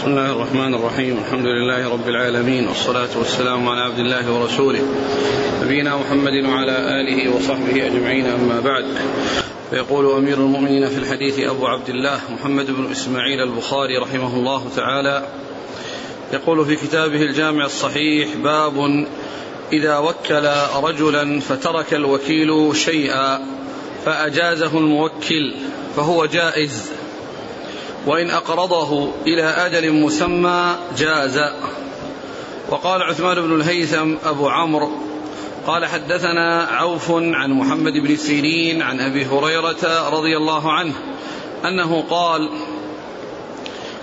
بسم الله الرحمن الرحيم. الحمد لله رب العالمين، والصلاة والسلام على عبد الله ورسوله نبينا محمد وعلى آله وصحبه أجمعين، أما بعد. فيقول أمير المؤمنين في الحديث أبو عبد الله محمد بن إسماعيل البخاري رحمه الله تعالى، يقول في كتابه الجامع الصحيح: باب إذا وكل رجلا فترك الوكيل شيئا فأجازه الموكل فهو جائز، وإن أقرضه إلى أجل مسمى جاز. وقال عثمان بن الهيثم أبو عمرو قال: حدثنا عوف عن محمد بن سيرين عن أبي هريرة رضي الله عنه أنه قال: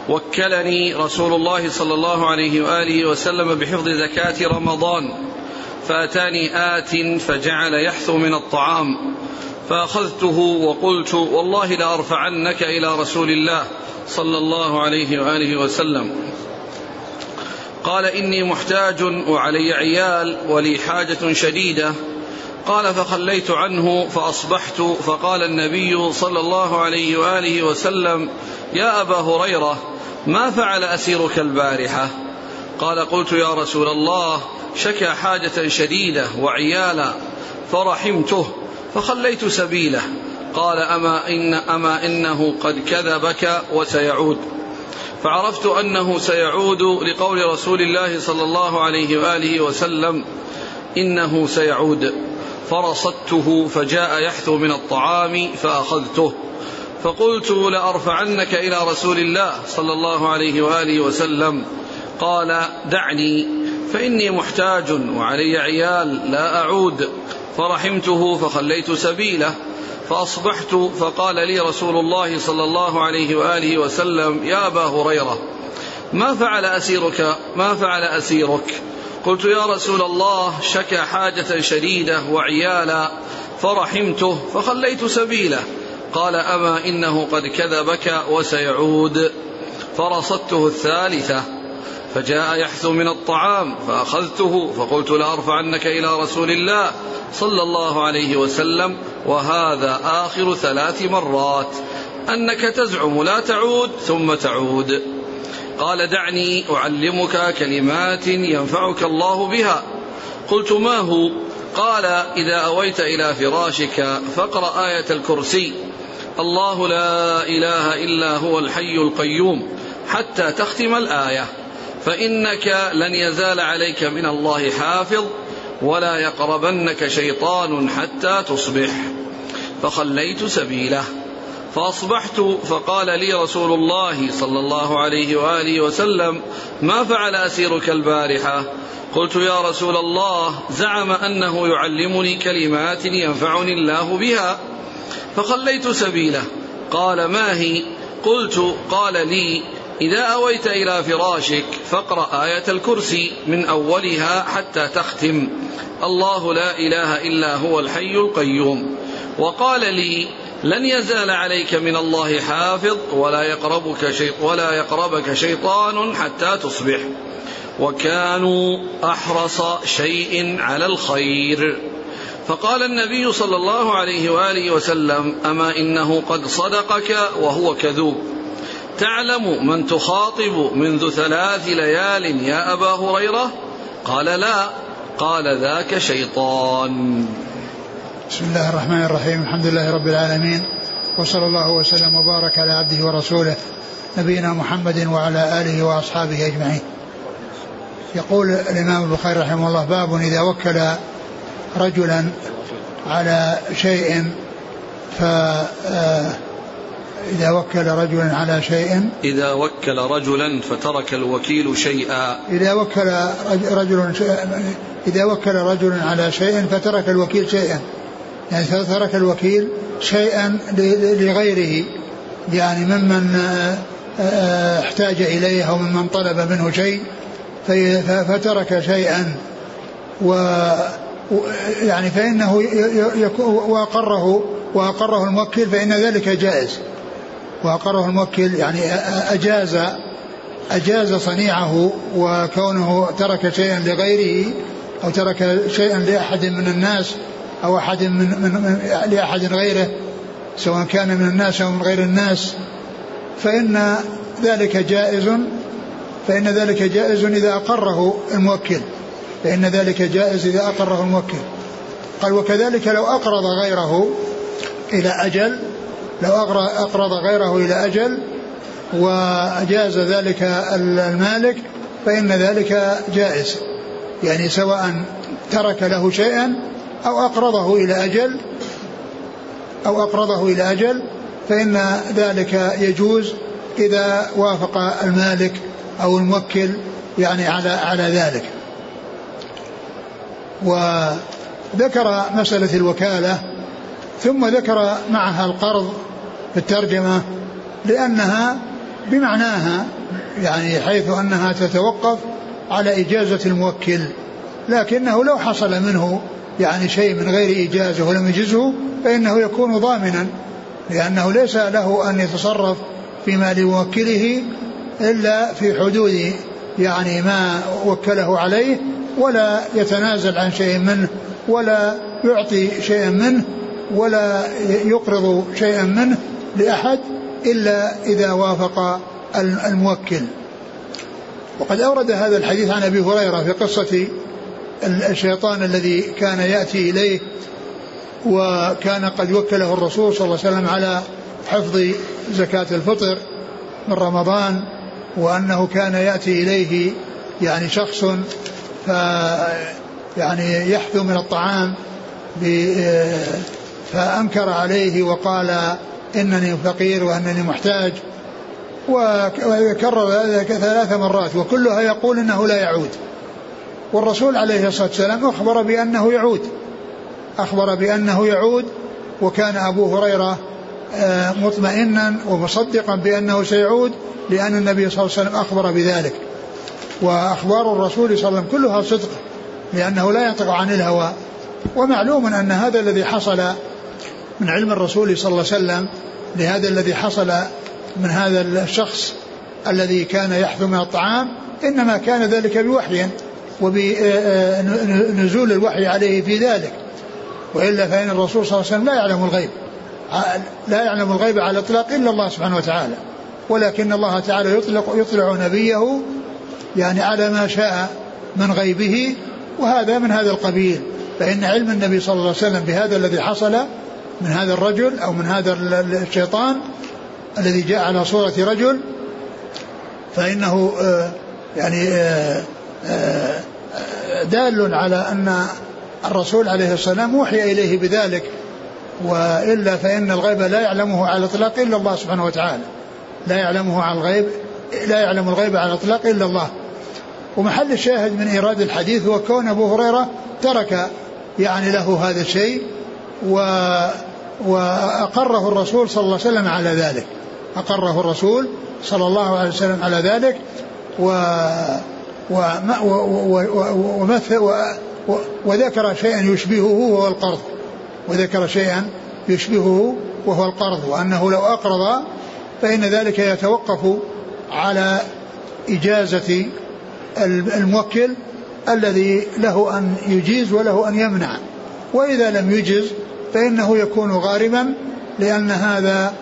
وكلني رسول الله صلى الله عليه وآله وسلم بحفظ زكاة رمضان، فأتاني آت فجعل يحثو من الطعام، فأخذته وقلت: والله لأرفعنك إلى رسول الله صلى الله عليه وآله وسلم. قال: إني محتاج وعلي عيال ولي حاجة شديدة. قال: فخليت عنه فأصبحت، فقال النبي صلى الله عليه وآله وسلم: يا أبا هريرة، ما فعل أسيرك البارحة؟ قال: قلت: يا رسول الله، شكى حاجة شديدة وعيالا فرحمته فخليت سبيله. قال: أما إنه قد كذبك وسيعود. فعرفت أنه سيعود لقول رسول الله صلى الله عليه وآله وسلم: إنه سيعود. فرصدته فجاء يحثو من الطعام فأخذته، فقلت: لأرفعنك إلى رسول الله صلى الله عليه وآله وسلم. قال: دعني، فإني محتاج وعلي عيال لا أعود. فرحمته فخليت سبيله. فأصبحت فقال لي رسول الله صلى الله عليه وآله وسلم: يا أبا هريرة، ما فعل أسيرك؟ قلت: يا رسول الله، شكى حاجة شديدة وعيالا فرحمته فخليت سبيله. قال: أما إنه قد كذبك وسيعود. فرصدته الثالثة فجاء يحثو من الطعام فأخذته، فقلت: لأرفعنك إلى رسول الله صلى الله عليه وسلم، وهذا آخر 3 مرات أنك تزعم لا تعود ثم تعود. قال: دعني أعلمك كلمات ينفعك الله بها. قلت: ما هو؟ قال: إذا أويت إلى فراشك فاقرأ آية الكرسي، الله لا إله إلا هو الحي القيوم، حتى تختم الآية، فإنك لن يزال عليك من الله حافظ، ولا يقربنك شيطان حتى تصبح. فخليت سبيله. فأصبحت فقال لي رسول الله صلى الله عليه وآله وسلم: ما فعل أسيرك البارحة؟ قلت: يا رسول الله، زعم أنه يعلمني كلمات ينفعني الله بها فخليت سبيله. قال: ما هي؟ قلت: قال لي: إذا أويت إلى فراشك فاقرأ آية الكرسي من أولها حتى تختم، الله لا إله إلا هو الحي القيوم. وقال لي: لن يزال عليك من الله حافظ، ولا يقربك شيطان حتى تصبح. وكانوا أحرص شيء على الخير. فقال النبي صلى الله عليه وآله وسلم: أما إنه قد صدقك وهو كذوب. تعلم من تخاطب منذ 3 ليال يا أبا هريرة؟ قال: لا. قال: ذاك شيطان. بسم الله الرحمن الرحيم. الحمد لله رب العالمين، وصلى الله وسلم وبارك على عبده ورسوله نبينا محمد وعلى آله وأصحابه أجمعين. يقول الإمام البخاري رحمه الله: باب إذا وكل رجلا على شيء إذا وكل رجلا فترك الوكيل شيئا. إذا وكل رجل على شيء فترك الوكيل شيئا، يعني فترك الوكيل شيئا لغيره، يعني ممن احتاج إليه أو ممن طلب منه شيء فترك شيئا، ويعني فإنه وأقره الموكل، فإن ذلك جائز. وأقره الموكل يعني أجاز صنيعه، وكونه ترك شيئا لغيره أو ترك شيئا لأحد من الناس أو أحد من لأحد غيره، سواء كان من الناس أو من غير الناس، فإن ذلك جائز فإن ذلك جائز إذا أقره الموكل، فإن ذلك جائز إذا أقره الموكل. قال وكذلك لو أقرض غيره إلى أجل، لو أقرض غيره إلى أجل وأجاز ذلك المالك فإن ذلك جائز، يعني سواء ترك له شيئا أو أقرضه إلى أجل فإن ذلك يجوز إذا وافق المالك أو الموكل يعني على ذلك. وذكر مسألة الوكالة ثم ذكر معها القرض في الترجمة لأنها بمعناها، يعني حيث أنها تتوقف على إجازة الموكل، لكنه لو حصل منه يعني شيء من غير إجازة ولم يجزه فإنه يكون ضامنا، لأنه ليس له أن يتصرف في مال موكله إلا في حدود يعني ما وكله عليه، ولا يتنازل عن شيء منه ولا يعطي شيئا منه ولا يقرض شيئا منه لأحد إلا إذا وافق الموكل. وقد أورد هذا الحديث عن أبي هريرة في قصة الشيطان الذي كان يأتي إليه وكان قد وكله الرسول صلى الله عليه وسلم على حفظ زكاة الفطر من رمضان، وأنه كان يأتي إليه يعني شخص يعني يحثو من الطعام فأنكر عليه وقال إنني فقير وأنني محتاج، وكرر ذلك 3 مرات وكلها يقول إنه لا يعود. والرسول عليه الصلاة والسلام أخبر بأنه يعود، وكان أبو هريرة مطمئنا ومصدقا بأنه سيعود لأن النبي صلى الله عليه وسلم أخبر بذلك، وأخبار الرسول صلى الله عليه وسلم كلها صدق لأنه لا ينطق عن الهوى. ومعلوم أن هذا الذي حصل من علم الرسول صلى الله عليه وسلم لهذا الذي حصل من هذا الشخص الذي كان يحثو من الطعام إنما كان ذلك بوحي وبنزول الوحي عليه في ذلك، وإلا فإن الرسول صلى الله عليه وسلم لا يعلم الغيب، على الإطلاق إلا الله سبحانه وتعالى، ولكن الله تعالى يطلع نبيه يعني على ما شاء من غيبه، وهذا من هذا القبيل. فإن علم النبي صلى الله عليه وسلم بهذا الذي حصل من هذا الرجل أو من هذا الشيطان الذي جاء على صورة رجل فإنه يعني دال على أن الرسول عليه السلام وحي إليه بذلك، وإلا فإن الغيب لا يعلمه على الإطلاق إلا الله سبحانه وتعالى، لا يعلم الغيب على الإطلاق إلا الله. ومحل الشاهد من إيراد الحديث هو كون أبو هريرة ترك يعني له هذا الشيء وأقره الرسول صلى الله عليه وسلم على ذلك، وذكر شيئا يشبهه وهو القرض، وأنه لو أقرض فإن ذلك يتوقف على إجازة الموكل الذي له أن يجيز وله أن يمنع، وإذا لم يجز فإنه يكون غارما، لأن هذا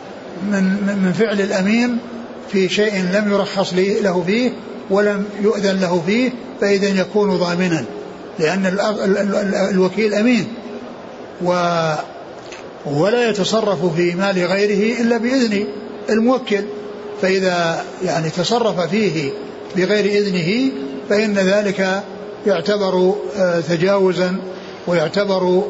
من فعل الأمين في شيء لم يرخص له فيه ولم يؤذن له فيه، فإذا يكون ضامنا لأن الوكيل أمين ولا يتصرف في مال غيره إلا بإذن الموكل، فإذا يعني تصرف فيه بغير إذنه فإن ذلك يعتبر تجاوزا ويعتبر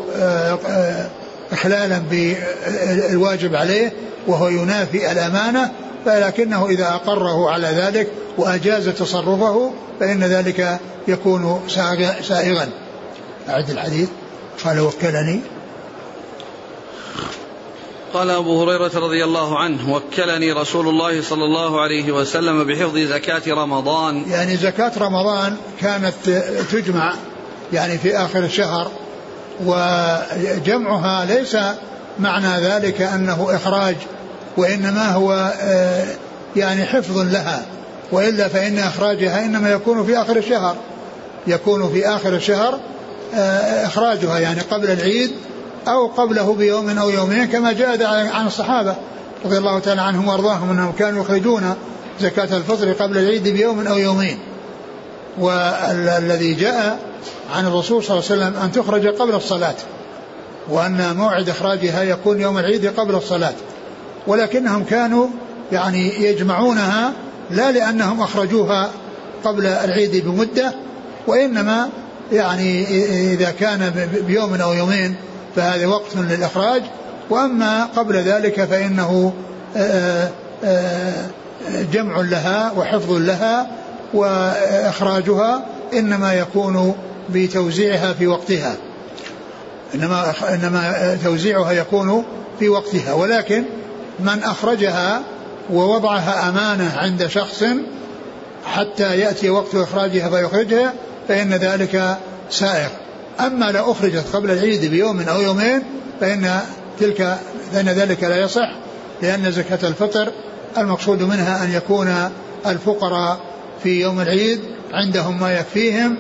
إخلالا بالواجب عليه وهو ينافي الأمانة، لكنه إذا أقره على ذلك وأجاز تصرفه فإن ذلك يكون سائغا. أعد الحديث. قال وكلني. قال أبو هريرة رضي الله عنه وكلني رسول الله صلى الله عليه وسلم بحفظ زكاة رمضان، يعني زكاة رمضان كانت تجمع يعني في آخر الشهر، وجمعها ليس معنى ذلك أنه إخراج وإنما هو يعني حفظ لها، وإلا فإن إخراجها إنما يكون في آخر الشهر، إخراجها يعني قبل العيد أو قبله بيوم أو يومين، كما جاء عن الصحابة رضي الله تعالى عنهم وارضاهم أنهم كانوا يخرجون زكاة الفطر قبل العيد بيوم أو يومين. والذي جاء عن الرسول صلى الله عليه وسلم أن تخرج قبل الصلاة، وأن موعد إخراجها يكون يوم العيد قبل الصلاة، ولكنهم كانوا يعني يجمعونها لا لأنهم أخرجوها قبل العيد بمدة، وإنما يعني إذا كان بيوم أو يومين فهذا وقت للإخراج، وأما قبل ذلك فإنه جمع لها وحفظ لها، وإخراجها إنما يكون بتوزيعها في وقتها، إنما توزيعها يكون في وقتها. ولكن من أخرجها ووضعها أمانة عند شخص حتى يأتي وقت إخراجها فيخرجها فإن ذلك سائغ. أما لو أخرجت قبل العيد بيوم أو يومين فإن ذلك لا يصح، لأن زكاة الفطر المقصود منها أن يكون الفقراء في يوم العيد عندهم ما يكفيهم،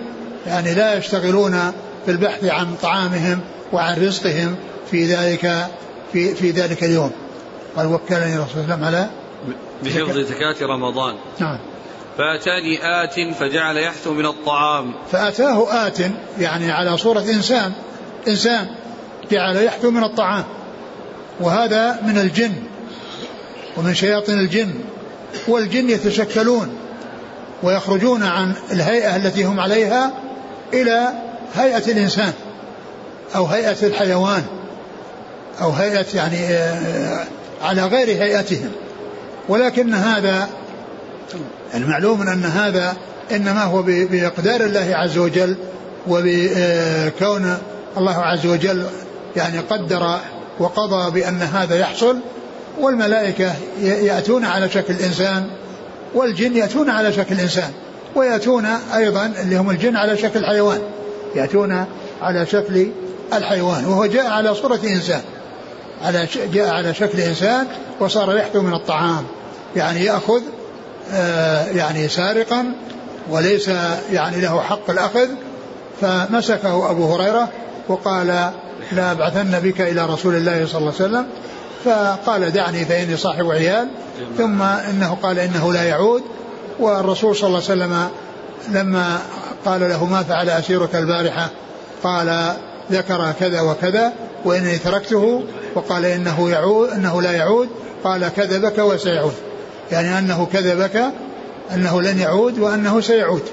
يعني لا يشتغلون في البحث عن طعامهم وعن رزقهم في ذلك اليوم. قال وكلني رسول الله صلى الله عليه وسلم على بحفظ زكاة رمضان. نعم. فأتاني آت فجعل يحث من الطعام. فأتاه آت يعني على صورة إنسان جعل يحث من الطعام، وهذا من الجن ومن شياطين الجن، والجن يتشكلون ويخرجون عن الهيئة التي هم عليها إلى هيئة الإنسان أو هيئة الحيوان أو هيئة يعني على غير هيئتهم. ولكن هذا المعلوم أن هذا إنما هو بإقدار الله عز وجل، وبكون الله عز وجل يعني قدر وقضى بأن هذا يحصل، والملائكة يأتون على شكل إنسان والجن يأتون على شكل إنسان، ويأتون أيضا اللي هم الجن على شكل حيوان، يأتون على شكل الحيوان، وهو جاء على صورة إنسان، جاء على شكل إنسان وصار يحث من الطعام، يعني يأخذ يعني سارقا وليس يعني له حق الأخذ. فمسكه أبو هريرة وقال لا أبعثن بك إلى رسول الله صلى الله عليه وسلم، فقال دعني فإني صاحب عيال، ثم إنه قال إنه لا يعود. والرسول صلى الله عليه وسلم لما قال له ما فعل أسيرك البارحة قال ذكر كذا وكذا وإني تركته، وقال إنه لا يعود، قال كذبك وسيعود، يعني أنه كذبك أنه لن يعود وأنه سيعود.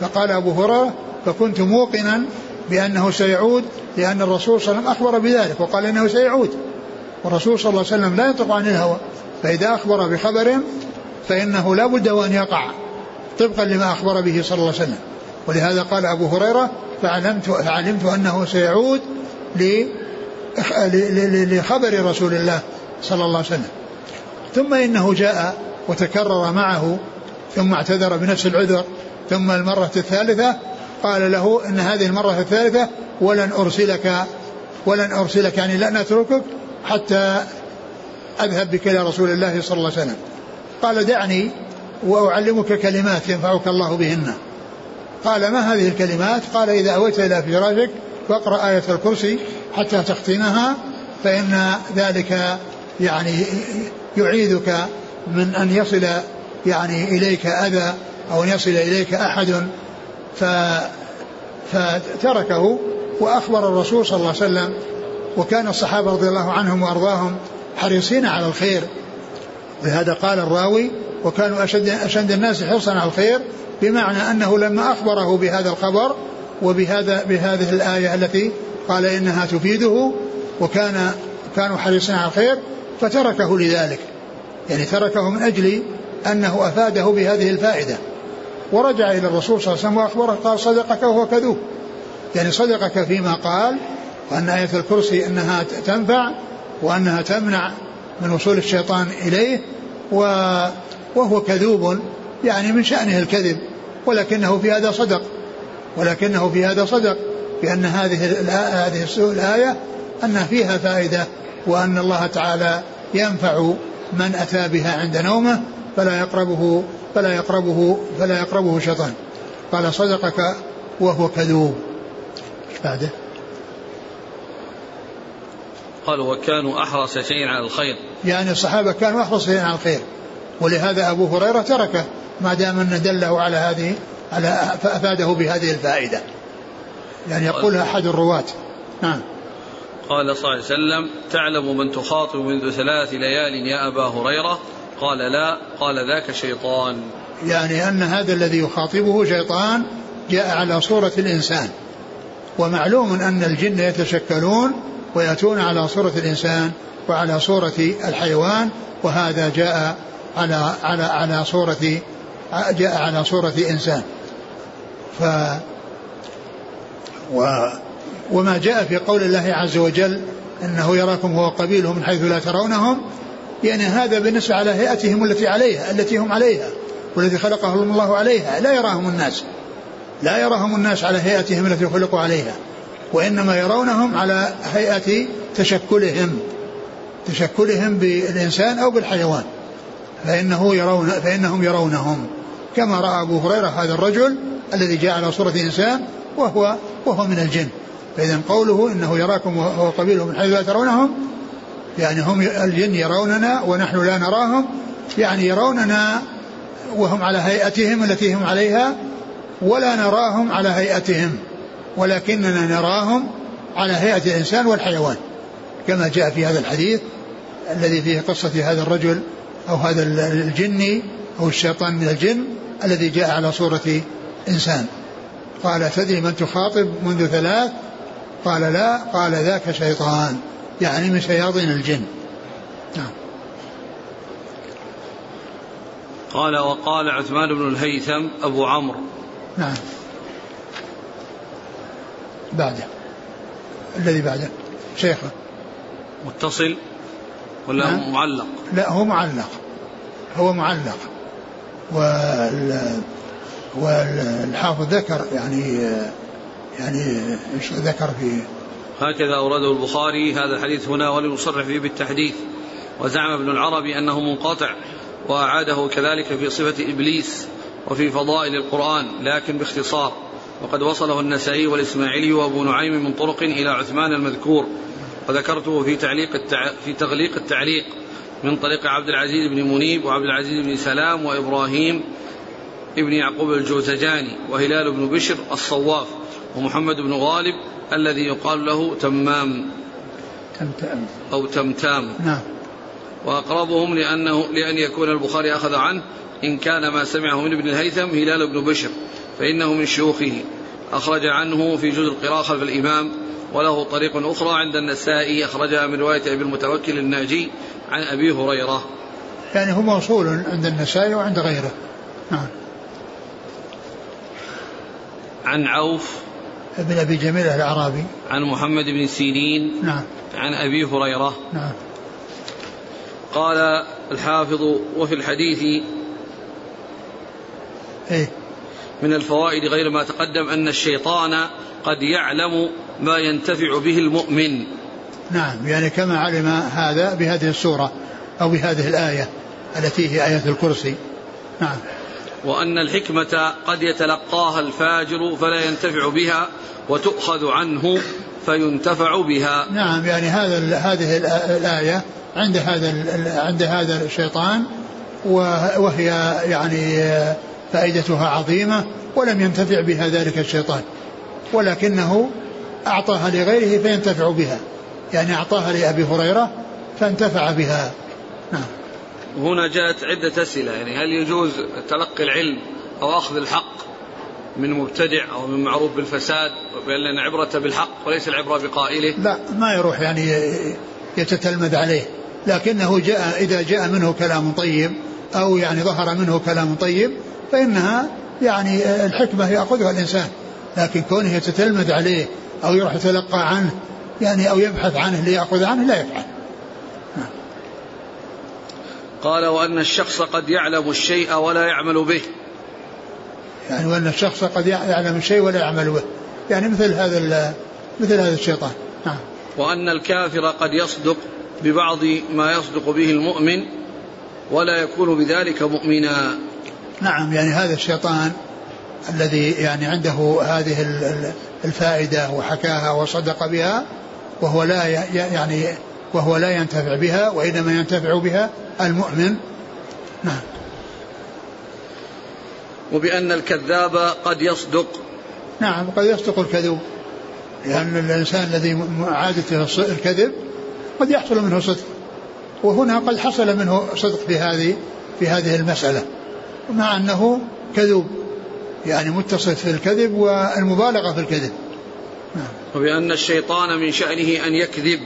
فقال أبو هريرة فكنت موقنا بأنه سيعود، لأن الرسول صلى الله عليه وسلم أخبر بذلك وقال إنه سيعود، والرسول صلى الله عليه وسلم لا ينطق عن الهوى، فإذا أخبر بخبر فإنه لا بد وأن يقع طبقا لما أخبر به صلى الله عليه وسلم. ولهذا قال أبو هريرة فعلمت أنه سيعود لخبر رسول الله صلى الله عليه وسلم. ثم إنه جاء وتكرر معه، ثم اعتذر بنفس العذر، ثم المرة الثالثة قال له إن هذه المرة الثالثة ولن أرسلك يعني لن أتركك حتى أذهب بك إلى رسول الله صلى الله عليه وسلم. قال دعني وأعلمك كلمات ينفعك الله بهن. قال ما هذه الكلمات؟ قال إذا أويت إلى فراشك فاقرأ آية الكرسي حتى تختنها، فإن ذلك يعني يعيذك من أن يصل يعني إليك أذى أو أن يصل إليك أحد. فتركه وأخبر الرسول صلى الله عليه وسلم، وكان الصحابة رضي الله عنهم وأرضاهم حريصين على الخير، لهذا قال الراوي وكانوا أشد الناس حرصا على الخير، بمعنى أنه لما أخبره بهذا الخبر بهذه الآية التي قال إنها تفيده، وكانوا حريصين على الخير، فتركه لذلك، يعني تركه من أجل أنه أفاده بهذه الفائدة. ورجع إلى الرسول صلى الله عليه وسلم وأخبره قال صدقك وهو كذوب، يعني صدقك فيما قال، وأن آية الكرسي أنها تنفع وأنها تمنع من وصول الشيطان إليه، وهو كذوب، يعني من شأنه الكذب، ولكنه في هذا صدق بأن هذه الآية أن فيها فائدة، وأن الله تعالى ينفع من أتى بها عند نومه فلا يقربه شيطان. قال صدقك وهو كذوب. بعده قالوا وكانوا أحرص شيئا على الخير، يعني الصحابة كانوا أحرص شيئا على الخير، ولهذا أبو هريرة تركه ما دام أنه دله على هذه فأفاده بهذه الفائدة لأن يقولها أحد الرواة. نعم. قال صلى الله عليه وسلم: تعلم من تخاطب منذ 3 ليال يا أبا هريرة؟ قال: لا. قال: ذاك شيطان. يعني أن هذا الذي يخاطبه شيطان جاء على صورة الإنسان، ومعلوم أن الجن يتشكلون ويأتون على صورة الإنسان وعلى صورة الحيوان، وهذا جاء على صورة إنسان. وما جاء في قول الله عز وجل إنه يراكم هو قبيله من حيث لا ترونهم، يعني هذا بالنسبة على هيئتهم التي هم عليها والتي خلقهم الله عليها، لا يراهم الناس على هيئتهم التي خلقوا عليها، وإنما يرونهم على هيئة تشكلهم بالإنسان أو بالحيوان، فإنهم يرونهم كما رأى أبو هريرة هذا الرجل الذي جاء على صورة إنسان وهو من الجن. فإذن قوله إنه يراكم وهو قبيله من حيث لا ترونهم، يعني هم الجن يروننا ونحن لا نراهم، يعني يروننا وهم على هيئتهم التي هم عليها ولا نراهم على هيئتهم، ولكننا نراهم على هيئة الإنسان والحيوان، كما جاء في هذا الحديث الذي فيه قصة هذا الرجل أو هذا الجني أو الشيطان من الجن الذي جاء على صورة إنسان. قال: تدري من تخاطب منذ 3؟ قال: لا. قال: ذاك شيطان، يعني من شياطين الجن. نعم. قال: وقال عثمان بن الهيثم أبو عمرو. نعم. بعده الذي بعده شيخه متصل ولا نعم. معلق؟ لا، هو معلق. والحافظ ذكر يعني ذكر فيه هكذا أورده البخاري هذا الحديث هنا ولم يصرح فيه بالتحديث، وزعم ابن العربي أنه منقطع، وأعاده كذلك في صفة إبليس وفي فضائل القرآن لكن باختصار، وقد وصله النسائي والإسماعيلي وأبو نعيم من طرق إلى عثمان المذكور، وذكرته في تغليق التعليق من طريق عبد العزيز بن منيب وعبد العزيز بن سلام وإبراهيم ابن يعقوب الجوزجاني وهلال بن بشر الصواف ومحمد بن غالب الذي يقال له تمتام. نعم. وأقربهم لأن يكون البخاري أخذ عنه إن كان ما سمعه من ابن الهيثم هلال بن بشر فإنه من شيوخه، أخرج عنه في جزء القراءة خلف الإمام، وله طريق أخرى عند النسائي أخرجها من رواية أبي المتوكل الناجي عن أبي هريرة، يعني هو موصول عند النسائي وعند غيره. نعم. عن عوف ابن أبي جميلة الأعرابي عن محمد بن سيرين. نعم. عن أبي هريرة. نعم. قال الحافظ: وفي الحديث من الفوائد غير ما تقدم أن الشيطان قد يعلم ما ينتفع به المؤمن. نعم، يعني كما علم هذا بهذه السورة أو بهذه الآية التي هي آية الكرسي. نعم. وأن الحكمة قد يتلقاها الفاجر فلا ينتفع بها وتؤخذ عنه فينتفع بها. نعم، يعني هذه الآية عند هذا الشيطان، وهي يعني فائدتها عظيمة ولم ينتفع بها ذلك الشيطان، ولكنه أعطاها لغيره فينتفع بها، يعني أعطاها لأبي هريرة فانتفع بها. نعم. هنا جاءت عدة أسئلة، يعني هل يجوز تلقي العلم أو أخذ الحق من مبتدع أو من معروف بالفساد، لأن عبرة بالحق وليس العبرة بقائله؟ لا، ما يروح يعني يتتلمذ عليه، لكنه جاء إذا جاء منه كلام طيب أو يعني ظهر منه كلام طيب فإنها يعني الحكمة يأخذها الإنسان، لكن كونه يتتلمذ عليه أو يروح يتلقى عنه يعني أو يبحث عنه ليأخذ عنه لا يفعل. قال: وأن الشخص قد يعلم الشيء ولا يعمل به. يعني وأن الشخص قد يعلم الشيء ولا يعمل به، يعني مثل هذا الشيطان. نعم. وأن الكافر قد يصدق ببعض ما يصدق به المؤمن ولا يكون بذلك مؤمنا. نعم، يعني هذا الشيطان الذي يعني عنده هذه الفائدة وحكاها وصدق بها وهو لا ينتفع بها، وإنما ينتفع بها المؤمن. نعم. وبأن الكذاب قد يصدق. نعم قد يصدق الكذب، لأن الإنسان الذي عادته الكذب قد يحصل منه صدق، وهنا قد حصل منه صدق في هذه المسألة، مع أنه كذب يعني متصف في الكذب والمبالغة في الكذب. نعم. وبأن الشيطان من شأنه أن يكذب.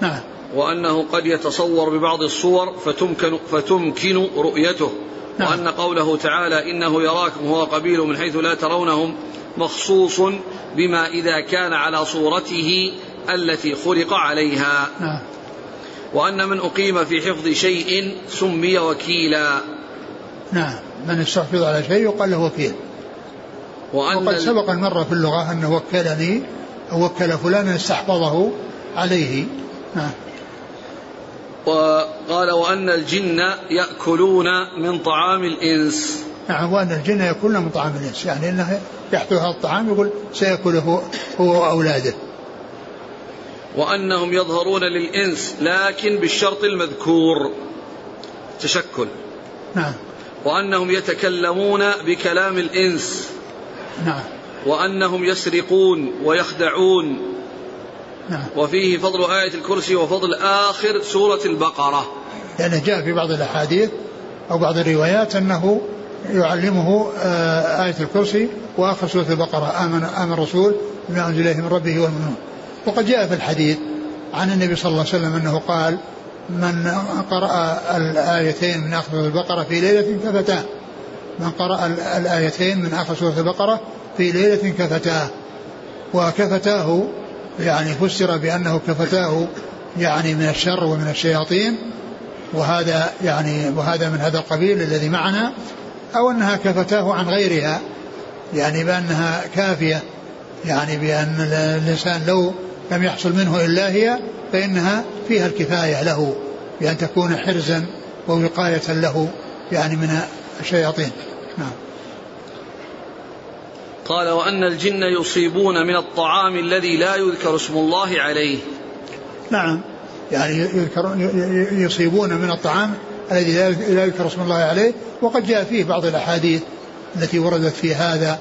نعم. وأنه قد يتصور ببعض الصور فتمكن رؤيته. نعم. وأن قوله تعالى إنه يراكم هو قبيله من حيث لا ترونهم مخصوص بما إذا كان على صورته التي خلق عليها. نعم. وأن من أقيم في حفظ شيء سمي وكيلا. نعم من استحفظ على شيء يقال له وكيل. وقد سبق المرة في اللغة أن وكلني أو وكل فلان استحفظه عليه. نعم. وقال وأن الجن يأكلون من طعام الإنس. نعم وأن الجن يأكلون من طعام الإنس، يعني أنه يحتوي هذا الطعام يقول سيأكله هو وأولاده. وأنهم يظهرون للإنس لكن بالشرط المذكور تشكل. نعم. وأنهم يتكلمون بكلام الإنس. نعم. وأنهم يسرقون ويخدعون. نعم. وفيه فضل آية الكرسي وفضل آخر سورة البقرة، لأنه جاء في بعض الأحاديث أو بعض الروايات أنه يعلمه آية الكرسي وآخر سورة البقرة، آمن الرسول بما أنزل إليه من ربه والمؤمنون. وقد جاء في الحديث عن النبي صلى الله عليه وسلم أنه قال من قرأ الآيتين من آخر سورة البقرة في ليلة كفتاه، من قرأ الآيتين من آخر سورة البقرة في ليلة كفتاه. وكفتاه يعني فسر بأنه كفتاه يعني من الشر ومن الشياطين، وهذا يعني وهذا من هذا القبيل الذي معنا، أو أنها كفتاه عن غيرها، يعني بأنها كافية، يعني بأن الإنسان لو لم يحصل منه إلا هي فإنها فيها الكفاية له بأن تكون حرزا ووقاية له يعني من الشياطين. نعم. قال وأن الجن يصيبون من الطعام الذي لا يذكر اسم الله عليه. نعم يعني يصيبون من الطعام الذي لا يذكر اسم الله عليه. وقد جاء فيه بعض الأحاديث التي وردت في هذا،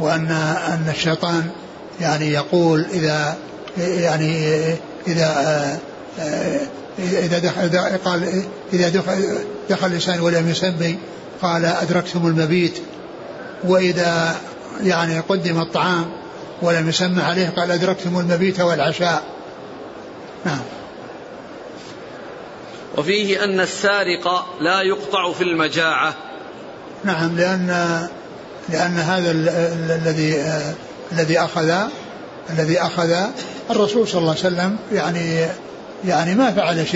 وأن الشيطان يعني يقول إذا دخل الإنسان ولم يسمي قال أدركتم المبيت، وإذا يعني قدم الطعام ولم يسمى عليه قال أدركتم المبيت والعشاء. نعم. وفيه أن السارق لا يقطع في المجاعة. نعم لأن هذا الذي أخذ الرسول صلى الله عليه وسلم يعني ما فعل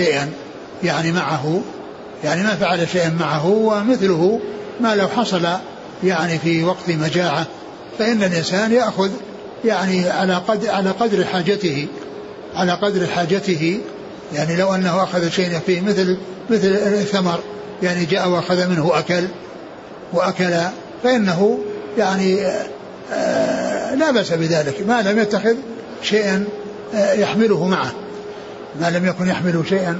شيئا معه، ومثله ما لو حصل يعني في وقت مجاعة، فإن الإنسان يأخذ يعني على قدر حاجته، يعني لو أنه أخذ شيء فيه مثل الثمر، يعني جاء وأخذ منه وأكل فإنه يعني لا بأس بذلك، ما لم يتخذ شيئا يحمله معه، ما لم يكن يحمل شيئا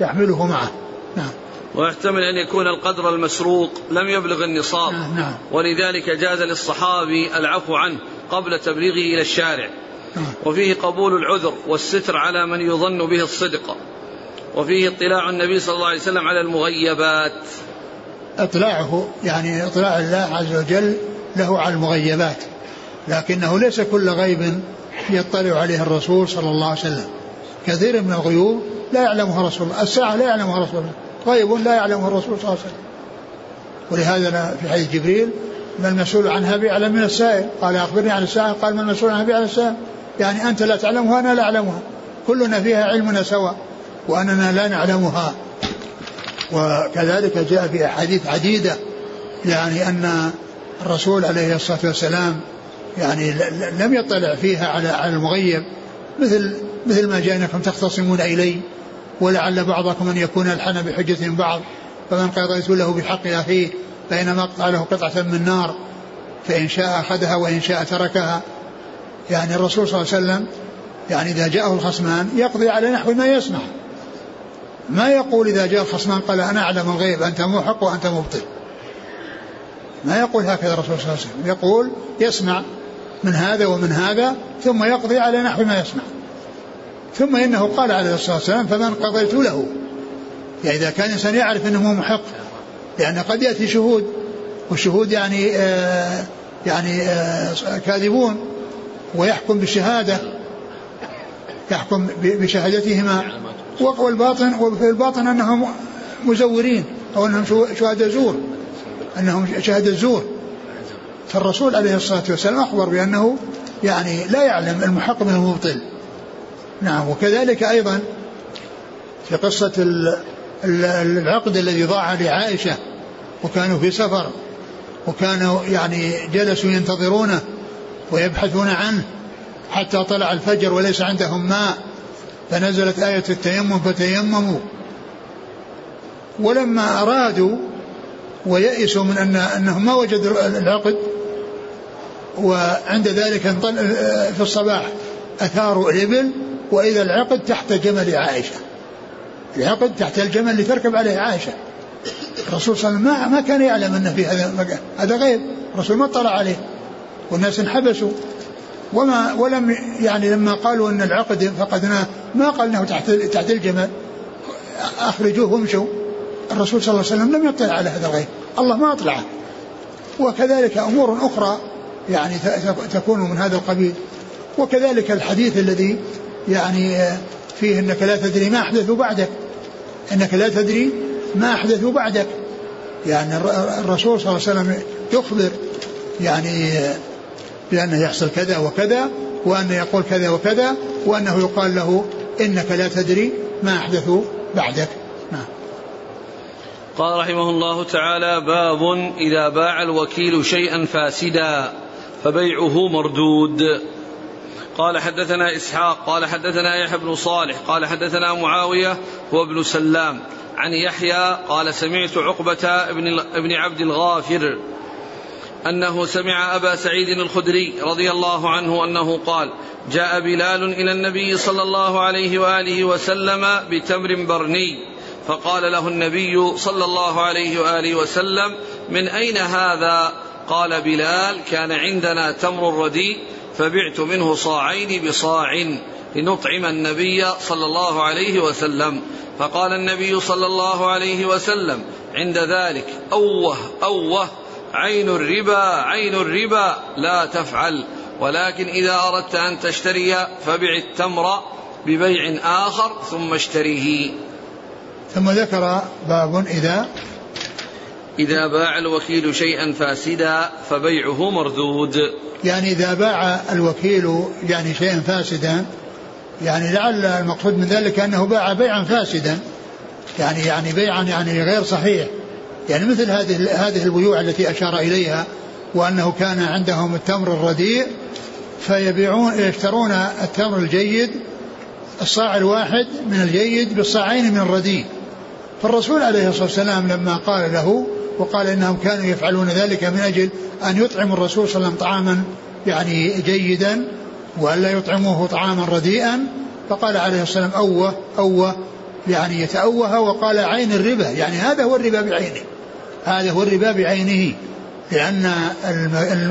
يحمله معه. نعم. ويحتمل أن يكون القدر المسروق لم يبلغ النصاب. نعم. ولذلك جاز للصحابي العفو عنه قبل تبليغه إلى الشارع. نعم. وفيه قبول العذر والستر على من يظن به الصدق. وفيه اطلاع النبي صلى الله عليه وسلم على المغيبات، اطلاعه يعني اطلاع الله عز وجل له على المغيبات، لكنه ليس كل غيب يطلع عليه الرسول صلى الله عليه وسلم. كثير من الغيوب لا يعلمها رسول الله، الساعة لا يعلمها رسول الله، غيب لا يعلمه الرسول صلى الله عليه وسلم. ولهذا في حديث جبريل ما المسؤول عنها بأعلم من السائل، قال أخبرني عن الساعة، قال ما المسؤول عنها بأعلم السائل، يعني أنت لا تعلمها وأنا لا أعلمها، كلنا فيها علمنا سواء وأننا لا نعلمها. وكذلك جاء في أحاديث عديدة يعني أن الرسول عليه الصلاة والسلام يعني لم يطلع فيها على المغيب، مثل ما جاءناكم تختصمون إلي ولعل بعضكم أن يكون ألحن بحجة من بعض، فمن قضيت له بحق أخيه فإنما أقطع له قطعة من نار، فإن شاء أخذها وإن شاء تركها. يعني الرسول صلى الله عليه وسلم يعني إذا جاءه الخصمان يقضي على نحو ما يسمح، ما يقول إذا جاء الخصمان قال أنا أعلم الغيب أنت موحق وأنت مبطل، ما يقول هكذا الرسول صلى الله عليه وسلم، يقول يسمع من هذا ومن هذا ثم يقضي على نحو ما يسمع. ثم إنه قال عليه الصلاة والسلام فمن قضيت له، يعني إذا كان إنسان يعرف أنه محق، لأن قد يأتي شهود والشهود كاذبون، ويحكم بالشهادة، يحكم بشهادتهما، والباطن أنهم مزورين أو أنهم شهادة زور، أنهم شهادة زور. فالرسول عليه الصلاة والسلام أخبر بأنه يعني لا يعلم المحق من المبطل. نعم. وكذلك أيضا في قصة العقد الذي ضاع لعائشة، وكانوا في سفر وكانوا يعني جلسوا ينتظرونه ويبحثون عنه حتى طلع الفجر وليس عندهم ماء، فنزلت آية التيمم فتيمموا. ولما أرادوا ويأسوا من أنهم ما وجدوا العقد، وعند ذلك في الصباح أثاروا الإبل وإذا العقد تحت جمل عائشة، العقد تحت الجمل اللي تركب عليه عائشة. الرسول صلى الله عليه وسلم ما كان يعلم أنه في هذا غيب، الرسول ما اطلع عليه والناس انحبسوا. ولم يعني لما قالوا أن العقد فقدناه ما قال أنه تحت الجمل، أخرجوه ومشوا. الرسول صلى الله عليه وسلم لم يطلع على هذا الغيب، الله ما أطلعه. وكذلك أمور أخرى يعني تكون من هذا القبيل. وكذلك الحديث الذي يعني فيه أنك لا تدري ما أحدث بعدك، أنك لا تدري ما أحدث بعدك، يعني الرسول صلى الله عليه وسلم يخبر يعني بأنه يحصل كذا وكذا، وأنه يقول كذا وكذا، وأنه يقال له إنك لا تدري ما أحدث بعدك. قال رحمه الله تعالى: باب إذا باع الوكيل شيئا فاسدا فبيعه مردود. قال حدثنا إسحاق قال حدثنا يحيى بن صالح قال حدثنا معاوية هو ابن سلام عن يحيى قال سمعت عقبة بن عبد الغافر أنه سمع أبا سعيد الخدري رضي الله عنه أنه قال: جاء بلال إلى النبي صلى الله عليه وآله وسلم بتمر برني، فقال له النبي صلى الله عليه وآله وسلم: من أين هذا؟ قال بلال: كان عندنا تمر رديء فبعت منه صاعين بصاع لنطعم النبي صلى الله عليه وسلم. فقال النبي صلى الله عليه وسلم عند ذلك: أوه أوه، عين الربا عين الربا، لا تفعل، ولكن إذا أردت أن تشتري فبع التمر ببيع آخر ثم اشتريه. ثم ذكر باب إذا باع الوكيل شيئا فاسدا فبيعه مردود. يعني إذا باع الوكيل يعني شيئا فاسدا، يعني لعل المقصود من ذلك أنه باع بيعا فاسدا، يعني بيعا يعني غير صحيح، يعني مثل هذه البيوع التي أشار إليها، وأنه كان عندهم التمر الرديء يشترون التمر الجيد، الصاع الواحد من الجيد بالصاعين من الرديء. فالرسول عليه الصلاة والسلام لما قال له وقال إنهم كانوا يفعلون ذلك من أجل أن يطعم الرسول صلى الله عليه وسلم طعاما يعني جيدا وألا يطعموه طعاما رديئا، فقال عليه الصلاة والسلام أوه أوه، يعني يتأوه، وقال عين الربا، يعني هذا هو الربا بعينه، هذا هو الربا بعينه، لأن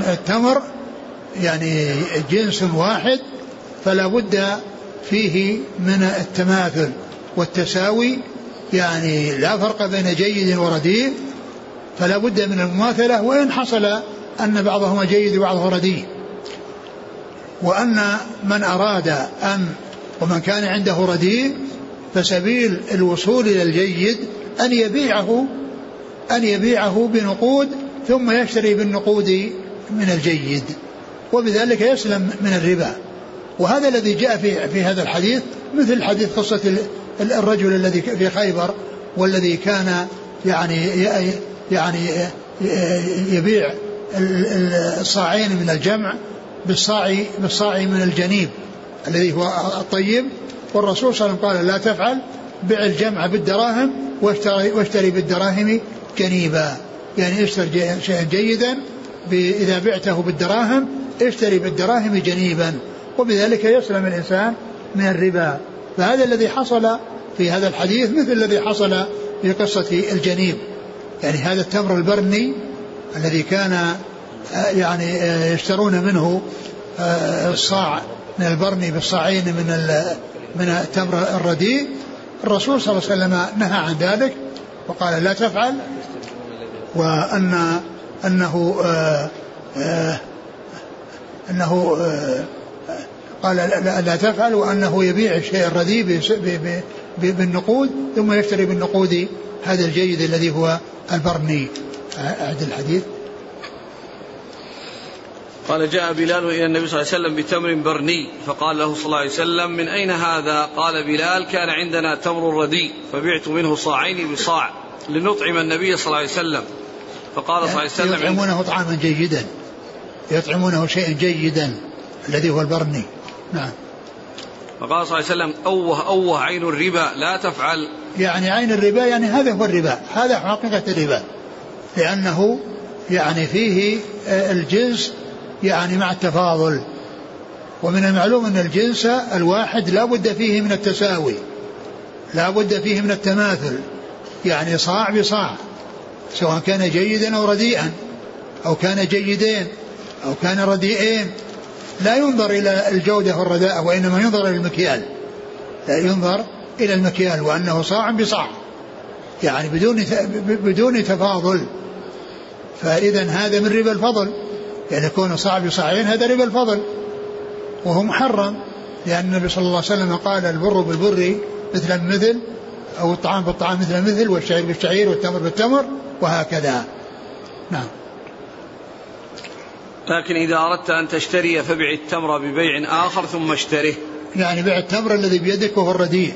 التمر يعني جنس واحد، فلا بد فيه من التماثل والتساوي، يعني لا فرق بين جيد ورديء، فلا بد من المماثلة، وإن حصل أن بعضهما جيد وبعضه رديء. وأن من أراد ومن كان عنده رديء فسبيل الوصول إلى الجيد أن يبيعه بنقود ثم يشتري بالنقود من الجيد، وبذلك يسلم من الربا. وهذا الذي جاء في هذا الحديث مثل حديث قصة الرجل الذي في خيبر والذي كان يعني يبيع الصاعين من الجمع بالصاع من الجنيب الذي هو الطيب، والرسول صلى الله عليه وسلم قال لا تفعل، بيع الجمع بالدراهم واشتري بالدراهم جنيبا، يعني اشتري شيئا جيدا إذا بعته بالدراهم اشتري بالدراهم جنيبا، وبذلك يسلم الإنسان من الربا. فهذا الذي حصل في هذا الحديث مثل الذي حصل في قصة الجنين, يعني هذا التمر البرني الذي كان يعني يشترون منه الصاع من البرني بالصاعين من التمر الرديء, الرسول صلى الله عليه وسلم نهى عن ذلك وقال لا تفعل, وأن أنه قال لا تفعل, وأنه يبيع الشيء الرديء بالنقود ثم يشتري بالنقود هذا الجيد الذي هو البرني. أعد الحديث. قال جاء بلال إلى النبي صلى الله عليه وسلم بتمر برني فقال له صلى الله عليه وسلم من أين هذا؟ قال بلال كان عندنا تمر رديء فبعت منه صاعين بصاع لنطعم النبي صلى الله عليه وسلم. فقال صلى الله عليه وسلم يطعمونه طعاما جيدا, يطعمونه شيئا جيدا الذي هو البرني. نعم. فقال صلى الله عليه وسلم أوه عين الربا لا تفعل, يعني عين الربا, يعني هذا هو الربا, هذا حقيقة الربا, لأنه يعني فيه الجنس يعني مع التفاضل, ومن المعلوم أن الجنس الواحد لا بد فيه من التساوي, لا بد فيه من التماثل, يعني صاع بصاع سواء كان جيدا أو رديئا أو كان جيدين أو كان رديئين, لا ينظر إلى الجودة والرداء وإنما ينظر إلى المكيال, لا ينظر إلى المكيال, وأنه صاع بصاع يعني بدون تفاضل, فإذا هذا من ربا الفضل, يعني يكون صاع بصاعين هذا ربا الفضل وهو محرم, لأن النبي صلى الله عليه وسلم قال البر بالبر مثل المثل, أو الطعام بالطعام مثل المثل, والشعير بالشعير والتمر بالتمر وهكذا. نعم. لكن إذا أردت أن تشتري فبيع التمر ببيع آخر ثم اشتره, يعني بيع التمر الذي بيدك وهو الرديء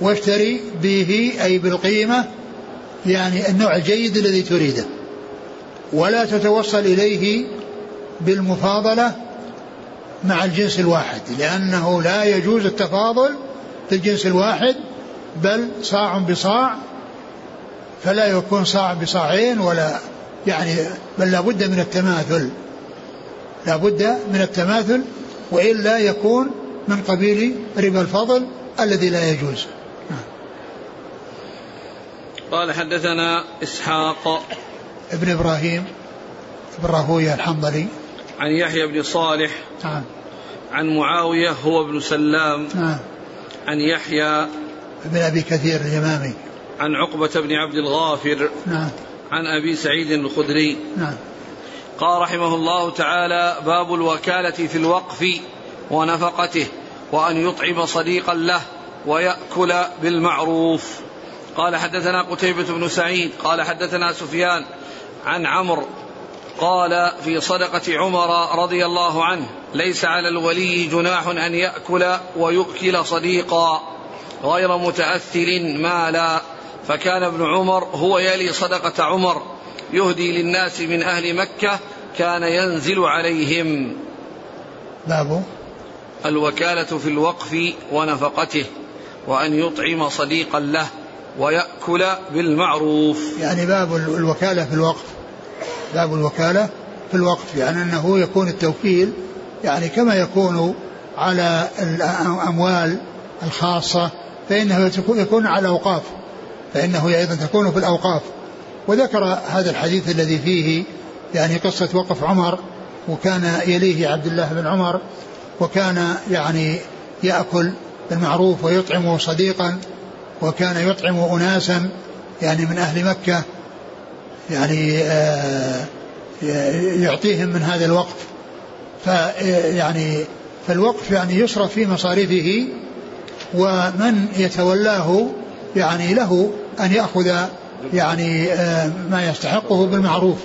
واشتري به أي بالقيمة, يعني النوع الجيد الذي تريده, ولا تتوصل إليه بالمفاضلة مع الجنس الواحد, لأنه لا يجوز التفاضل في الجنس الواحد, بل صاع بصاع, فلا يكون صاع بصاعين ولا يعني, بل لابد من التماثل, لابد من التماثل, وإلا يكون من قبيل ربا الفضل الذي لا يجوز. قال حدثنا إسحاق ابن إبراهيم بن راهويه الحنظلي عن يحيى بن صالح عن معاوية هو ابن سلام عن يحيى بن أبي كثير اليمامي عن عقبة بن عبد الغافر عن أبي سعيد الخدري. قال رحمه الله تعالى باب الوكالة في الوقف ونفقته, وأن يطعم صديقا له ويأكل بالمعروف. قال حدثنا قتيبة بن سعيد قال حدثنا سفيان عن عمرو قال في صدقة عمر رضي الله عنه ليس على الولي جناح أن يأكل ويؤكل صديقا غير متأثل مالا, فكان ابن عمر هو يلي صدقة عمر يهدي للناس من أهل مكة كان ينزل عليهم. باب الوكالة في الوقف ونفقته, وأن يطعم صديقا له ويأكل بالمعروف, يعني باب الوكالة في الوقف, باب الوكالة في الوقف, يعني أنه يكون التوكيل يعني كما يكون على الأموال الخاصة فإنه يكون على أوقاف, فإنه أيضا تكون في الأوقاف. وذكر هذا الحديث الذي فيه يعني قصة وقف عمر, وكان يليه عبد الله بن عمر, وكان يعني يأكل بالمعروف ويطعم صديقا, وكان يطعم أناسا يعني من أهل مكة, يعني يعطيهم من هذا الوقف, يعني فالوقف يعني يصرف في مصاريفه, ومن يتولاه يعني له أن يأخذ يعني ما يستحقه بالمعروف.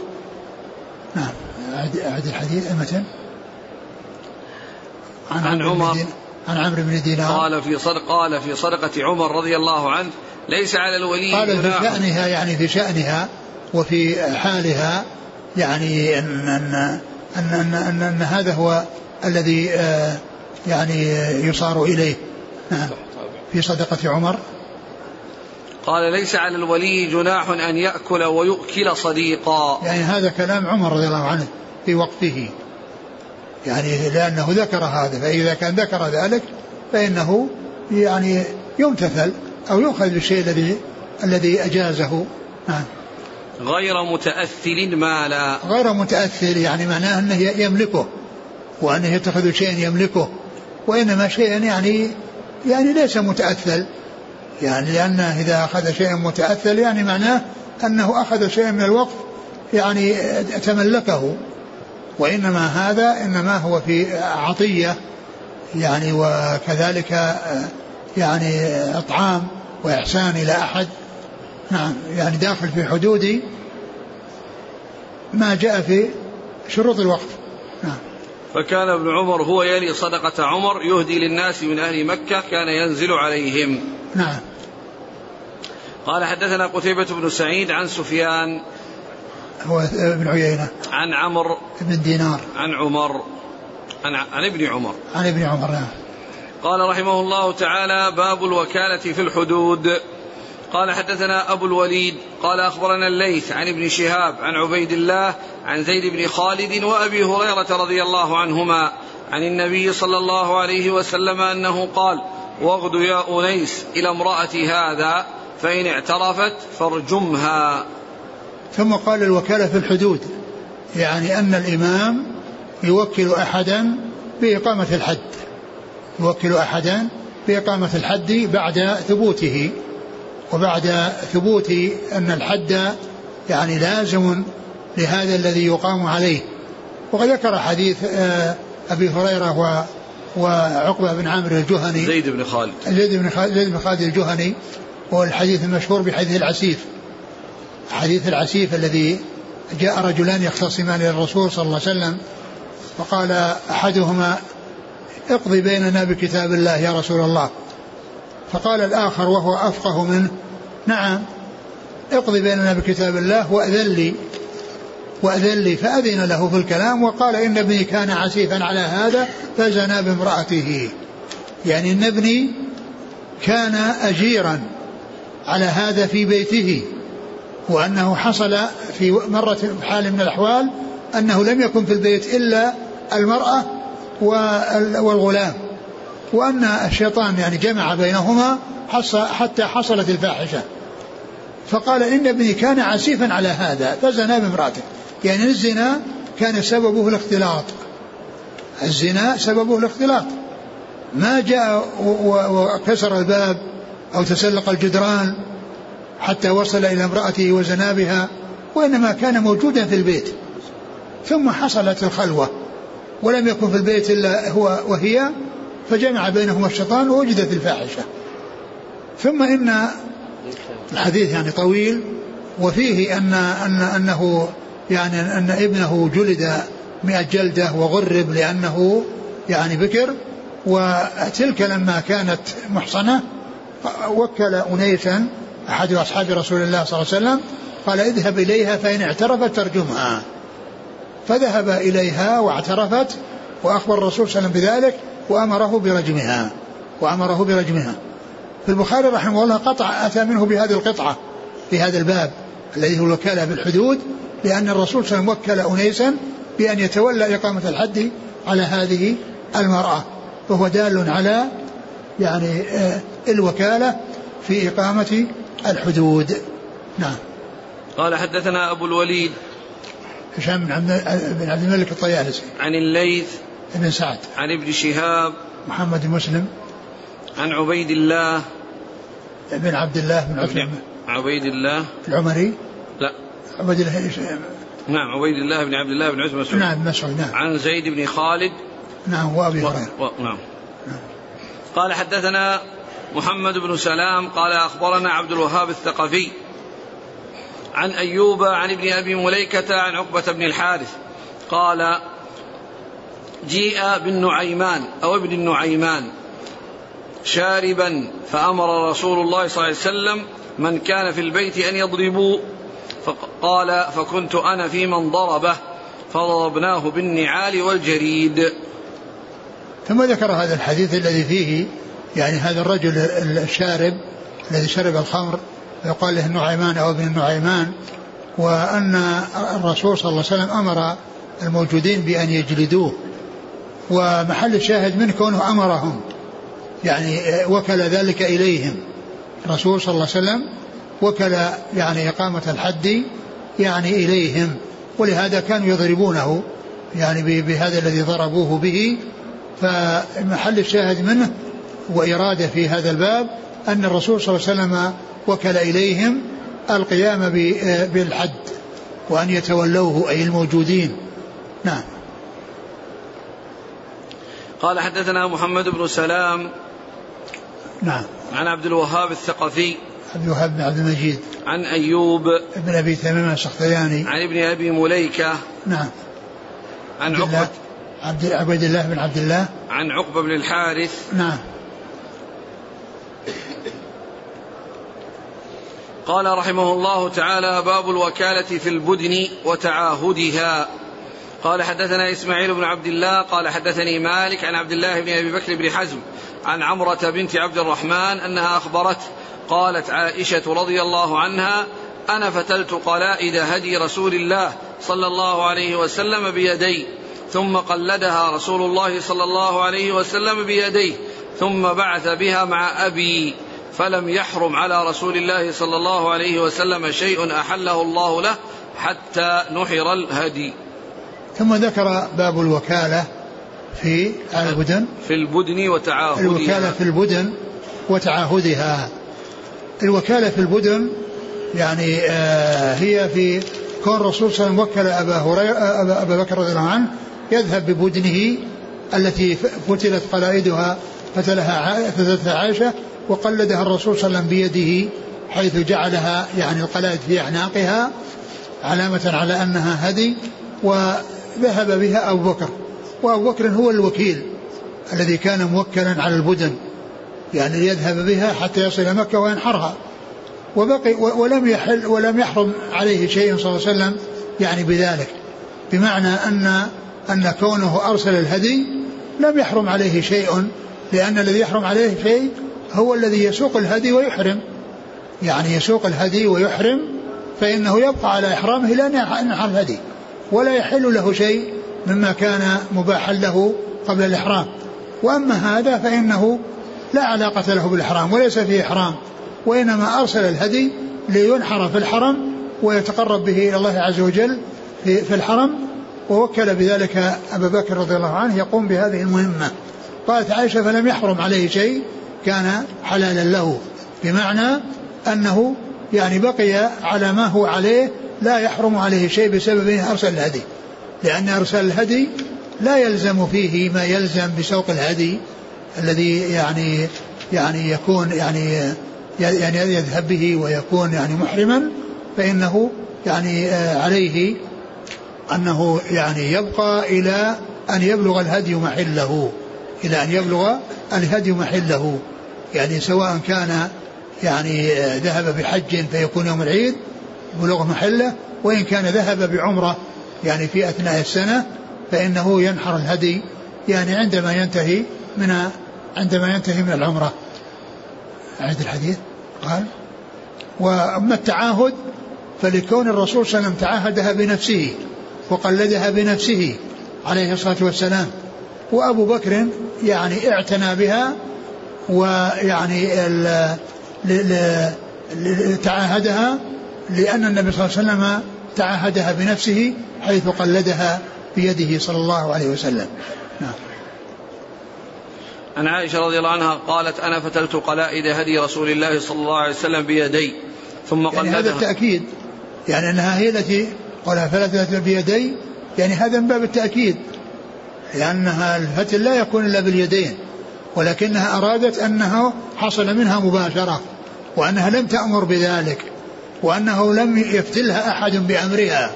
نعم. أعد الحديث. متى؟ عن عمر عن عمرو بن دينار قال في صدقة عمر رضي الله عنه ليس على الولي قال في شأنها, يعني في شأنها وفي حالها, يعني أن هذا هو الذي يعني يصار إليه. نعم. في صدقة عمر قال ليس على الولي جناح أن يأكل ويؤكل صديقا, يعني هذا كلام عمر رضي الله عنه في وقته, يعني لأنه ذكر هذا, فإذا كان ذكر ذلك فإنه يعني يمتثل أو يؤخذ الشيء الذي أجازه. نعم. غير متأثل مالا. غير متأثل يعني معناه أنه يملكه وأنه يتخذ شيئا يملكه، وإنما شيئا يعني ليس متأثل، يعني لأنه إذا أخذ شيئا متأثل يعني معناه أنه أخذ شيئا من الوقف يعني تملكه، وإنما هذا إنما هو في عطية يعني، وكذلك يعني إطعام وإحسان إلى أحد. نعم يعني داخل في حدود ما جاء في شروط الوقف. نعم. فكان ابن عمر هو يلي صدقة عمر يهدي للناس من أهل مكة كان ينزل عليهم. نعم. قال حدثنا قتيبة بن سعيد عن سفيان هو ابن عيينة عن عمرو بن دينار عن عمر عن ابن عمر عن ابن عمر. نعم. قال رحمه الله تعالى باب الوكالة في الحدود. قال حدثنا أبو الوليد قال أخبرنا الليث عن ابن شهاب عن عبيد الله عن زيد بن خالد وأبي هريرة رضي الله عنهما عن النبي صلى الله عليه وسلم أنه قال واغد يا أنيس إلى امرأة هذا فإن اعترفت فارجمها. ثم قال الوكالة في الحدود يعني أن الإمام يوكل أحدا بإقامة الحد، يوكل أحدا بإقامة الحد بعد ثبوته وبعد ثبوت أن الحد يعني لازم لهذا الذي يقام عليه. وقد ذكر حديث أبي هريرة وعقبة بن عمرو الجهني زيد بن خالد الجهني، والحديث المشهور بحديث العسيف، حديث العسيف الذي جاء رجلان يختصمان للرسول صلى الله عليه وسلم وقال أحدهما اقضي بيننا بكتاب الله يا رسول الله، فقال الآخر وهو أفقه منه نعم اقضي بيننا بكتاب الله وأذلي فأذن له في الكلام وقال إن ابني كان عسيفا على هذا فزنا بامرأته، يعني إن ابني كان أجيرا على هذا في بيته، وأنه حصل في مرة حال من الأحوال أنه لم يكن في البيت إلا المرأة والغلام، وأن الشيطان يعني جمع بينهما حتى حصلت الفاحشة، فقال إن ابني كان عسيفا على هذا فزنا بامرأته، يعني الزنا كان سببه الاختلاط، الزنا سببه الاختلاط، ما جاء وكسر الباب أو تسلق الجدران حتى وصل إلى امرأته وزنا بها، وإنما كان موجودا في البيت ثم حصلت الخلوة ولم يكن في البيت إلا هو وهي، فجمع بينهما الشيطان ووجدت الفاحشة. ثم إن الحديث يعني طويل، وفيه أنه يعني أن ابنه جلد 100 جلدة وغرب لأنه يعني بكر، وتلك لما كانت محصنة وكل أنيسا أحد أصحاب رسول الله صلى الله عليه وسلم قال اذهب إليها فإن اعترفت ترجمها، فذهب إليها واعترفت وأخبر الرسول صلى الله عليه وسلم بذلك وأمره برجمها. في البخاري رحمه الله قطع أتى منه بهذه القطعة في هذا الباب الذي هو الوكالة بالحدود، لأن الرسول صلى الله عليه وسلم وكل أنيسا بأن يتولى إقامة الحد على هذه المرأة، وهو دال على يعني الوكالة في إقامة الحدود. نعم. قال حدثنا أبو الوليد هشام بن عبد الملك الطيالسي عن الليث ابن سعد عن ابن شهاب محمد مسلم عن عبيد الله ابن عبد الله بن عثمان عبيد الله العمري لا عبيد الله نعم عبيد الله بن عبد الله بن عثمان نعم مسعود نعم عن زيد بن خالد نعم وأبي هريرة نعم. قال حدثنا محمد بن سلام قال أخبرنا عبد الوهاب الثقفي عن أيوب عن ابن أبي مليكة عن عقبة بن الحارث قال جيء بالنعيمان أو ابن النعيمان شاربا فأمر رسول الله صلى الله عليه وسلم من كان في البيت أن يضربوا، فقال فكنت أنا في من ضربه فضربناه بالنعال والجريد. ثم ذكر هذا الحديث الذي فيه يعني هذا الرجل الشارب الذي شرب الخمر يقال له النعيمان أو ابن النعيمان، وأن الرسول صلى الله عليه وسلم أمر الموجودين بأن يجلدوه، ومحل الشاهد من كونه أمرهم يعني وكل ذلك إليهم رسول صلى الله عليه وسلم، وكل يعني إقامة الحد يعني إليهم، ولهذا كانوا يضربونه يعني بهذا الذي ضربوه به. فمحل الشاهد منه وإرادة في هذا الباب أن الرسول صلى الله عليه وسلم وكل إليهم القيام بالحد وأن يتولوه أي الموجودين. نعم. قال حدثنا محمد بن سلام نعم عن عبد الوهاب الثقفي عبد الوهاب بن عبد المجيد عن أيوب ابن أبي تميم السختياني عن ابن أبي مليكة نعم عن عبيد الله بن عبد الله عن عقبة بن الحارث نعم. قال رحمه الله تعالى: باب الوكالة في البدن وتعاهدها. قال حدثنا إسماعيل بن عبد الله قال حدثني مالك عن عبد الله بن أبي بكر بن حزم عن عمرة بنت عبد الرحمن أنها أخبرته قالت عائشة رضي الله عنها: أنا فتلت قلائد هدي رسول الله صلى الله عليه وسلم بيدي، ثم قلدها رسول الله صلى الله عليه وسلم بيديه، ثم بعث بها مع أبي، فلم يحرم على رسول الله صلى الله عليه وسلم شيء أحله الله له حتى نحر الهدي. ثم ذكر باب الوكالة في البدن وتعاهدها. الوكالة في البدن وتعاهدها. الوكالة في البدن يعني هي في كون الرسول صلى الله عليه وسلم وكل أبا بكر رضي الله عنه يذهب ببدنه التي فتلت قلائدها، فتلتها عائشة وقلدها الرسول صلى الله عليه وسلم بيده، حيث جعلها يعني القلائد في أعناقها علامة على أنها هدي، وذهب بها أبو بكر، وأبو بكر هو الوكيل الذي كان موكلا على البدن يعني يذهب بها حتى يصل مكة وينحرها، وبقي ولم يحرم عليه شيء صلى الله عليه وسلم يعني بذلك، بمعنى أن كونه أرسل الهدي لم يحرم عليه شيء، لأن الذي يحرم عليه شيء هو الذي يسوق الهدي ويحرم، يعني يسوق الهدي ويحرم، فإنه يبقى على إحرامه لأن يحرم الهدي ولا يحل له شيء مما كان مباحا له قبل الإحرام. وأما هذا فإنه لا علاقة له بالإحرام وليس فيه إحرام، وإنما أرسل الهدي لينحر في الحرم ويتقرب به إلى الله عز وجل في الحرم، ووكل بذلك أبا بكر رضي الله عنه يقوم بهذه المهمة. قالت عائشة: فلم يحرم عليه شيء كان حلالا له، بمعنى أنه يعني بقي على ما هو عليه، لا يحرم عليه شيء بسبب أرسل الهدي، لأن أرسل الهدي لا يلزم فيه ما يلزم بسوق الهدي الذي يعني يكون يعني يذهب به ويكون يعني محرما، فإنه يعني عليه أنه يعني يبقى إلى أن يبلغ الهدي محله، يعني سواء كان يعني ذهب بحج فيكون يوم العيد بلغ محله، وإن كان ذهب بعمرة يعني في أثناء السنة فإنه ينحر الهدي يعني عندما ينتهي من العمرة. عند الحديث قال: وأما التعاهد فلكون الرسول صلى الله عليه وسلم تعاهدها بنفسه وقلدها بنفسه عليه الصلاة والسلام، وأبو بكر يعني اعتنى بها ويعني تعاهدها، لأن النبي صلى الله عليه وسلم تعاهدها بنفسه حيث قلدها بيده صلى الله عليه وسلم. نعم. عن عائشة رضي الله عنها قالت: أنا فتلت قلائد هدي رسول الله صلى الله عليه وسلم بيدي ثم قلدها. يعني هذا التأكيد، يعني أنها هي التي قالها فتلت بيدي، يعني هذا من باب التأكيد، لأنها الفتل لا يكون إلا باليدين، ولكنها أرادت أنه حصل منها مباشرة، وأنها لم تأمر بذلك، وأنه لم يفتلها أحد بأمرها،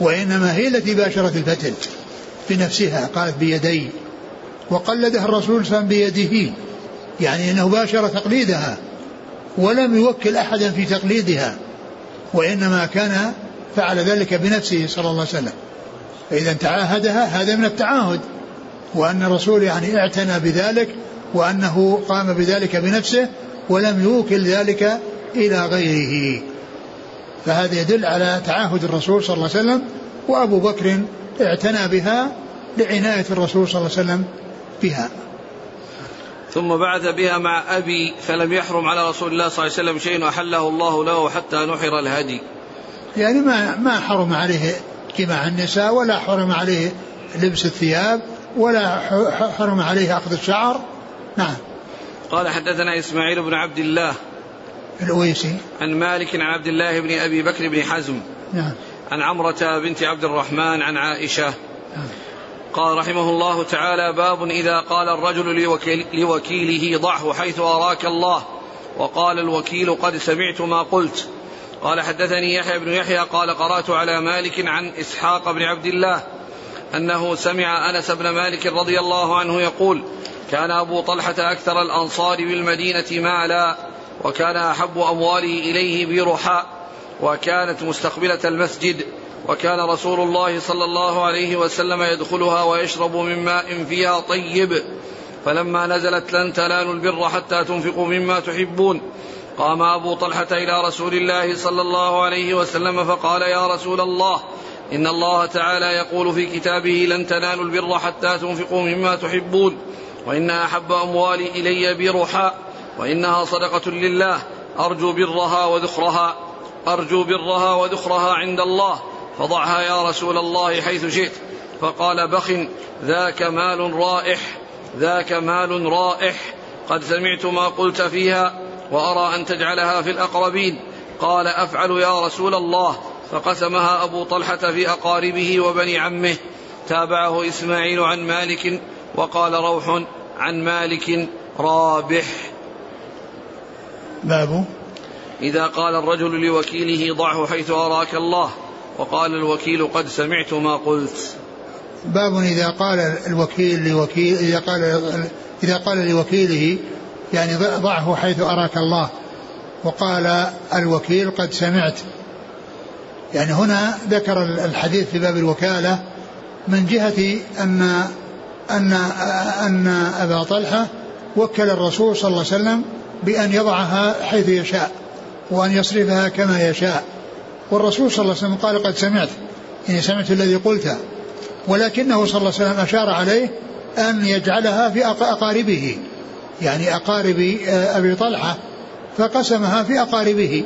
وإنما هي التي باشرت الفتل بنفسها، قالت بيدي وقلدها الرسول صلى الله عليه وسلم بيده، يعني أنه باشر تقليدها ولم يوكل أحدا في تقليدها، وإنما كان فعل ذلك بنفسه صلى الله عليه وسلم. فإذا تعاهدها هذا من التعاهد، وأن الرسول يعني اعتنى بذلك، وأنه قام بذلك بنفسه ولم يوكل ذلك إلى غيره، فهذا يدل على تعاهد الرسول صلى الله عليه وسلم، وأبو بكر اعتنى بها لعناية الرسول صلى الله عليه وسلم بها. ثم بعث بها مع أبي فلم يحرم على رسول الله صلى الله عليه وسلم شيء أحله الله له حتى نحر الهدي. يعني ما حرم عليه جماع النساء ولا حرم عليه لبس الثياب ولا حرم عليه أخذ الشعر. نعم. قال حدثنا إسماعيل بن عبد الله الأويسي عن مالك عن عبد الله بن أبي بكر بن حزم. نعم. عن عمرة بنت عبد الرحمن عن عائشة. نعم. قال رحمه الله تعالى: باب إذا قال الرجل لوكيله ضعه حيث أراك الله، وقال الوكيل قد سمعت ما قلت. قال حدثني يحيى بن يحيى قال قرأت على مالك عن إسحاق بن عبد الله أنه سمع أنس بن مالك رضي الله عنه يقول: كان أبو طلحة أكثر الأنصار بالمدينة مالا، وكان أحب أمواله إليه برحاء، وكانت مستقبلة المسجد، وكان رسول الله صلى الله عليه وسلم يدخلها ويشرب من ماء فيها طيب، فلما نزلت: لن تنالوا البر حتى تنفقوا مما تحبون، قام أبو طلحة إلى رسول الله صلى الله عليه وسلم فقال: يا رسول الله، إن الله تعالى يقول في كتابه: لن تنالوا البر حتى تنفقوا مما تحبون، وإن أحب أموالي إلي برحاء، وإنها صدقة لله، أرجو برها وذخرها عند الله، فضعها يا رسول الله حيث شئت. فقال: بخ، ذاك مال رائح، قد سمعت ما قلت فيها، وأرى أن تجعلها في الأقربين. قال: أفعل يا رسول الله. فقسمها أبو طلحة في أقاربه وبني عمه. تابعه إسماعيل عن مالك، وقال روح عن مالك رابح. باب إذا قال الرجل لوكيله ضعه حيث أراك الله، وقال الوكيل قد سمعت ما قلت. باب إذا قال الوكيل لوكيل إذا قال لوكيله يعني ضعه حيث أراك الله، وقال الوكيل قد سمعت. يعني هنا ذكر الحديث في باب الوكالة من جهة أن أبا طلحة وكل الرسول صلى الله عليه وسلم بأن يضعها حيث يشاء وأن يصرفها كما يشاء، والرسول صلى الله عليه وسلم قال قد سمعت، يعني سمعت الذي قلته، ولكنه صلى الله عليه وسلم أشار عليه أن يجعلها في أقاربه، يعني أقارب أبي طلحة، فقسمها في أقاربه.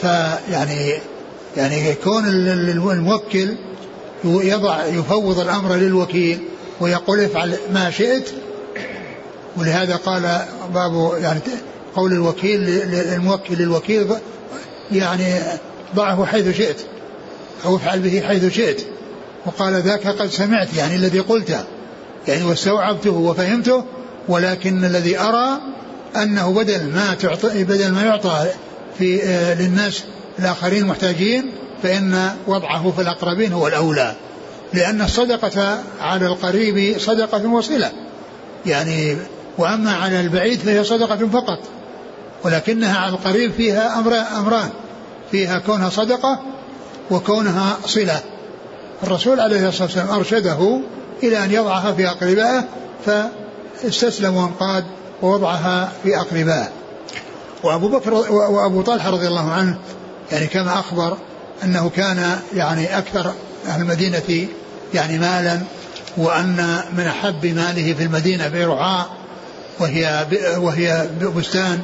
فيعني كون الموكل يفوض الأمر للوكيل ويقول افعل ما شئت، ولهذا قال باب يعني قول الوكيل للموكل للوكيل يعني ضعه حيث شئت أو افعل به حيث شئت. وقال ذاك قد سمعت، يعني الذي قلته، يعني واستوعبته وفهمته، ولكن الذي أرى أنه بدل ما يعطى في للناس الآخرين محتاجين، فإن وضعه في الأقربين هو الأولى، لأن الصدقة على القريب صدقة وصلة، يعني وأما على البعيد فهي صدقة فقط، ولكنها على القريب فيها أمران، فيها كونها صدقة وكونها صلة. الرسول عليه الصلاة والسلام أرشده إلى أن يضعها في أقربائه، فاستسلم وانقاد ووضعها في أقربائه. وأبو طلحة رضي الله عنه يعني كما أخبر أنه كان يعني أكثر أهل المدينة يعني مالا، وأن من أحب ماله في المدينة برعاء، وهي بستان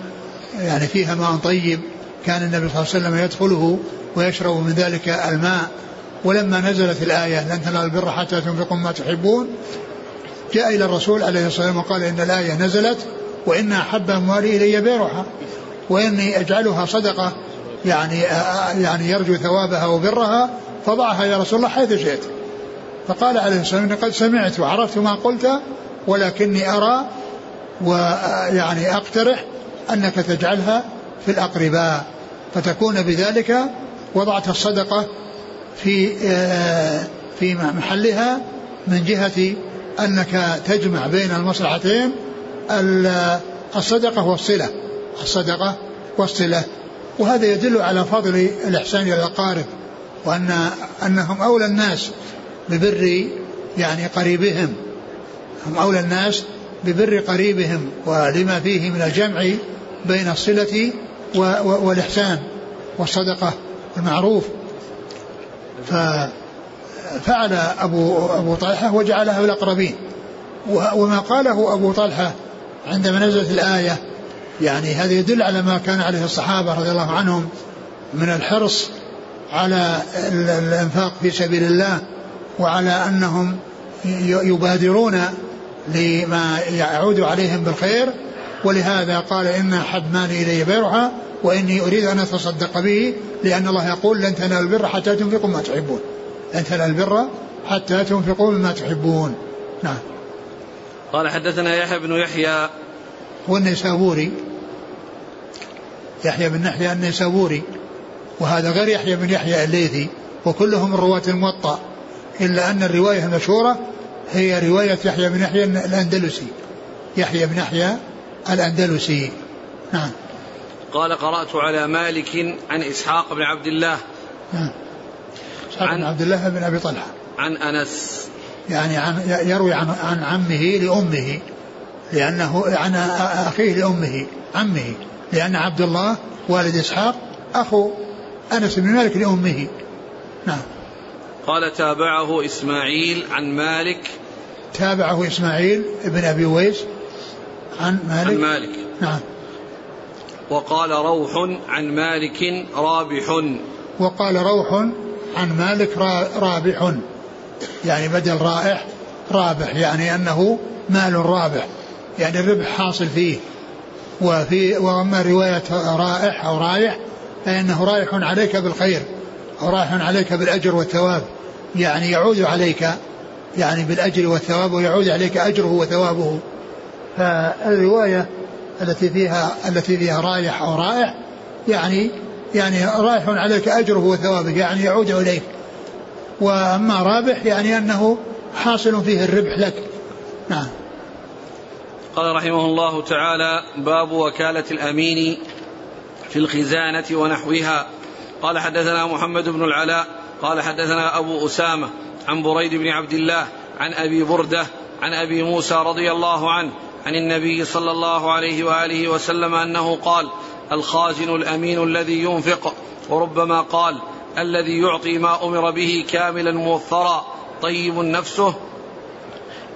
يعني فيها ماء طيب، كان النبي صلى الله عليه وسلم يدخله ويشرب من ذلك الماء. ولما نزلت الآية لن تنالوا البر حتى تنفقوا ما تحبون، جاء إلى الرسول عليه الصلاة والسلام وقال إن الآية نزلت وإن أحب أموالي إلي برعاء، وإني أجعلها صدقة يعني يرجو ثوابها وبرها، فضعها يا رسول الله حيث شئت. فقال عليه الصلاة والسلام قد سمعت وعرفت ما قلت، ولكني أرى ويعني أقترح أنك تجعلها في الأقرباء، فتكون بذلك وضعت الصدقة في محلها، من جهة أنك تجمع بين المصلحتين: الصدقة والصلة. وهذا يدل على فضل الإحسان إلى الأقارب، وأنهم أولى الناس ببر يعني قريبهم، هم أولى الناس ببر قريبهم، ولما فيه من الجمع بين الصلة والإحسان والصدقة والمعروف. ففعل أبو طلحة وجعلها الأقربين. وما قاله أبو طلحة عندما نزلت الآية. يعني هذا يدل على ما كان عليه الصحابة رضي الله عنهم من الحرص على الإنفاق في سبيل الله، وعلى أنهم يبادرون لما يعود عليهم بالخير. ولهذا قال إن حد مالي إلي بيرها وإني أريد أن أتصدق به، لأن الله يقول لن تنالوا البر حتى تنفقوا مما تحبون، لن تنالوا البر حتى تنفقوا مما تحبون. نعم. قال حدثنا يحيى بن يحيى والنسابوري، يحيى بن يحيى النسابوري، وهذا غير يحيى بن يحيى الليثي، وكلهم رواة الموطأ، إلا أن الرواية المشهورة هي رواية يحيى بن يحيى الأندلسي، يحيى بن يحيى الأندلسي. نعم. قال قرأت على مالك عن إسحاق بن عبد الله، إسحاق بن عبد الله بن أبي طلحة، عن أنس، يعني يروي عن عمه لأمه، لأنه عن أخيه لأمه، عمه، لأن عبد الله والد إسحاق أخو أنس بن مالك لأمه. نعم. قال تابعه إسماعيل عن مالك، تابعه إسماعيل بن أبي ويس عن مالك، عن مالك. نعم. وقال روح عن مالك رابح، وقال روح عن مالك رابح، يعني بدل رائح رابح، يعني أنه مال رابح، يعني الربح حاصل فيه. وأما رواية رائح أو رايح فإنه رايح عليك بالخير، أو رايح عليك بالأجر والثواب، يعني يعود عليك يعني بالأجر والثواب، ويعود عليك أجره وثوابه. فالرواية التي فيها رايح أو رائح يعني رايح عليك أجره وثوابه، يعني يعود إليك. وأما رابح يعني أنه حاصل فيه الربح لك. نعم. قال رحمه الله تعالى باب وكالة الأمين في الخزانة ونحوها. قال حدثنا محمد بن العلاء قال حدثنا أبو أسامة عن بريد بن عبد الله عن أبي بردة عن أبي موسى رضي الله عنه عن النبي صلى الله عليه وآله وسلم أنه قال الخازن الأمين الذي ينفق، وربما قال الذي يعطي ما أمر به كاملا موفرا طيب نفسه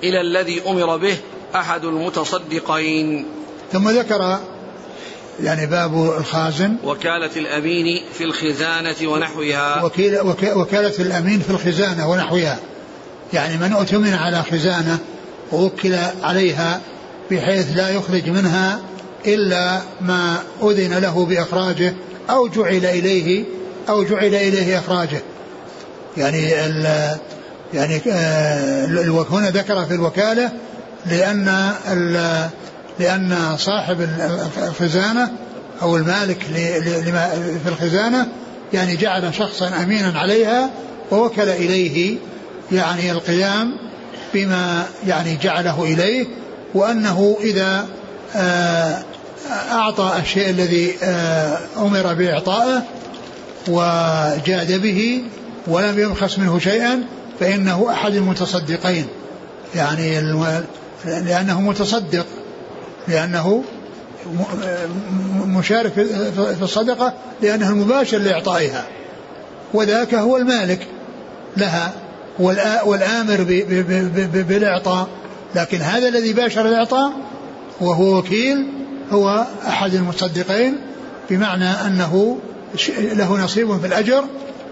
إلى الذي أمر به أحد المتصدقين. ثم ذكر يعني باب الخازن وكالة الأمين في الخزانة ونحوها، وكالة الأمين في الخزانة ونحوها، يعني من أتمن على خزانة ووكل عليها بحيث لا يخرج منها إلا ما أذن له بإخراجه أو جعل إليه إخراجه. يعني هنا ذكر في الوكالة لأن صاحب الخزانة أو المالك في الخزانة يعني جعل شخصا أمينا عليها ووكل إليه، يعني القيام بما يعني جعله إليه، وأنه إذا أعطى الشيء الذي أمر بإعطائه وجاد به ولم يبخس منه شيئا فإنه أحد المتصدقين، يعني لأنه متصدق، لأنه مشارك في الصدقة، لأنه المباشر لإعطائها، وذاك هو المالك لها والآمر بالإعطاء. لكن هذا الذي باشر الإعطاء وهو وكيل هو أحد المتصدقين، بمعنى أنه له نصيب في الأجر،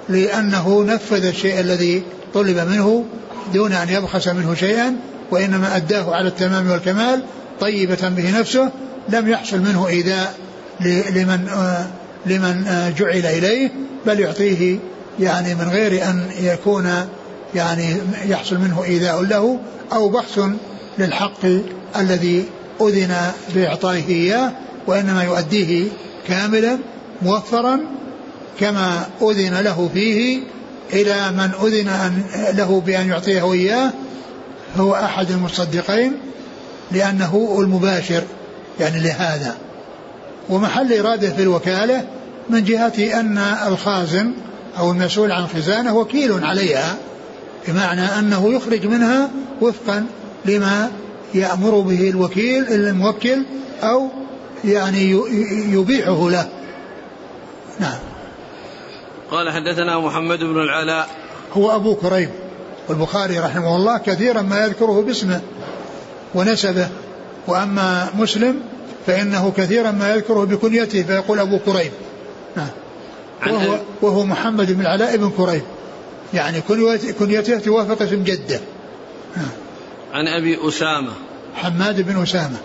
لأنه نفذ الشيء الذي طلب منه دون أن يبخس منه شيئا، وإنما أداه على التمام والكمال طيبة به نفسه، لم يحصل منه إيذاء لمن جعل إليه، بل يعطيه يعني من غير أن يكون يعني يحصل منه إيذاء له أو بخس للحق الذي أذن بإعطائه إياه، وإنما يؤديه كاملا موفرا كما أذن له فيه إلى من أذن له بأن يعطيه إياه، هو أحد المتصدقين لأنه المباشر يعني لهذا. ومحل إرادة في الوكالة من جهة أن الخازن أو المسؤول عن خزانة وكيل عليها، بمعنى أنه يخرج منها وفقا لما يأمر به الوكيل الموكل أو يعني يبيعه له. نعم. قال حدثنا محمد بن العلاء، هو أبو كريب، والبخاري رحمه الله كثيرا ما يذكره باسمه ونسبه، وأما مسلم فإنه كثيرا ما يذكره بكنيته فيقول أبو كريب، وهو محمد بن العلاء بن كريب، يعني كنيته توافق اسم جده. عن أبي أسامة حماد بن أسامة،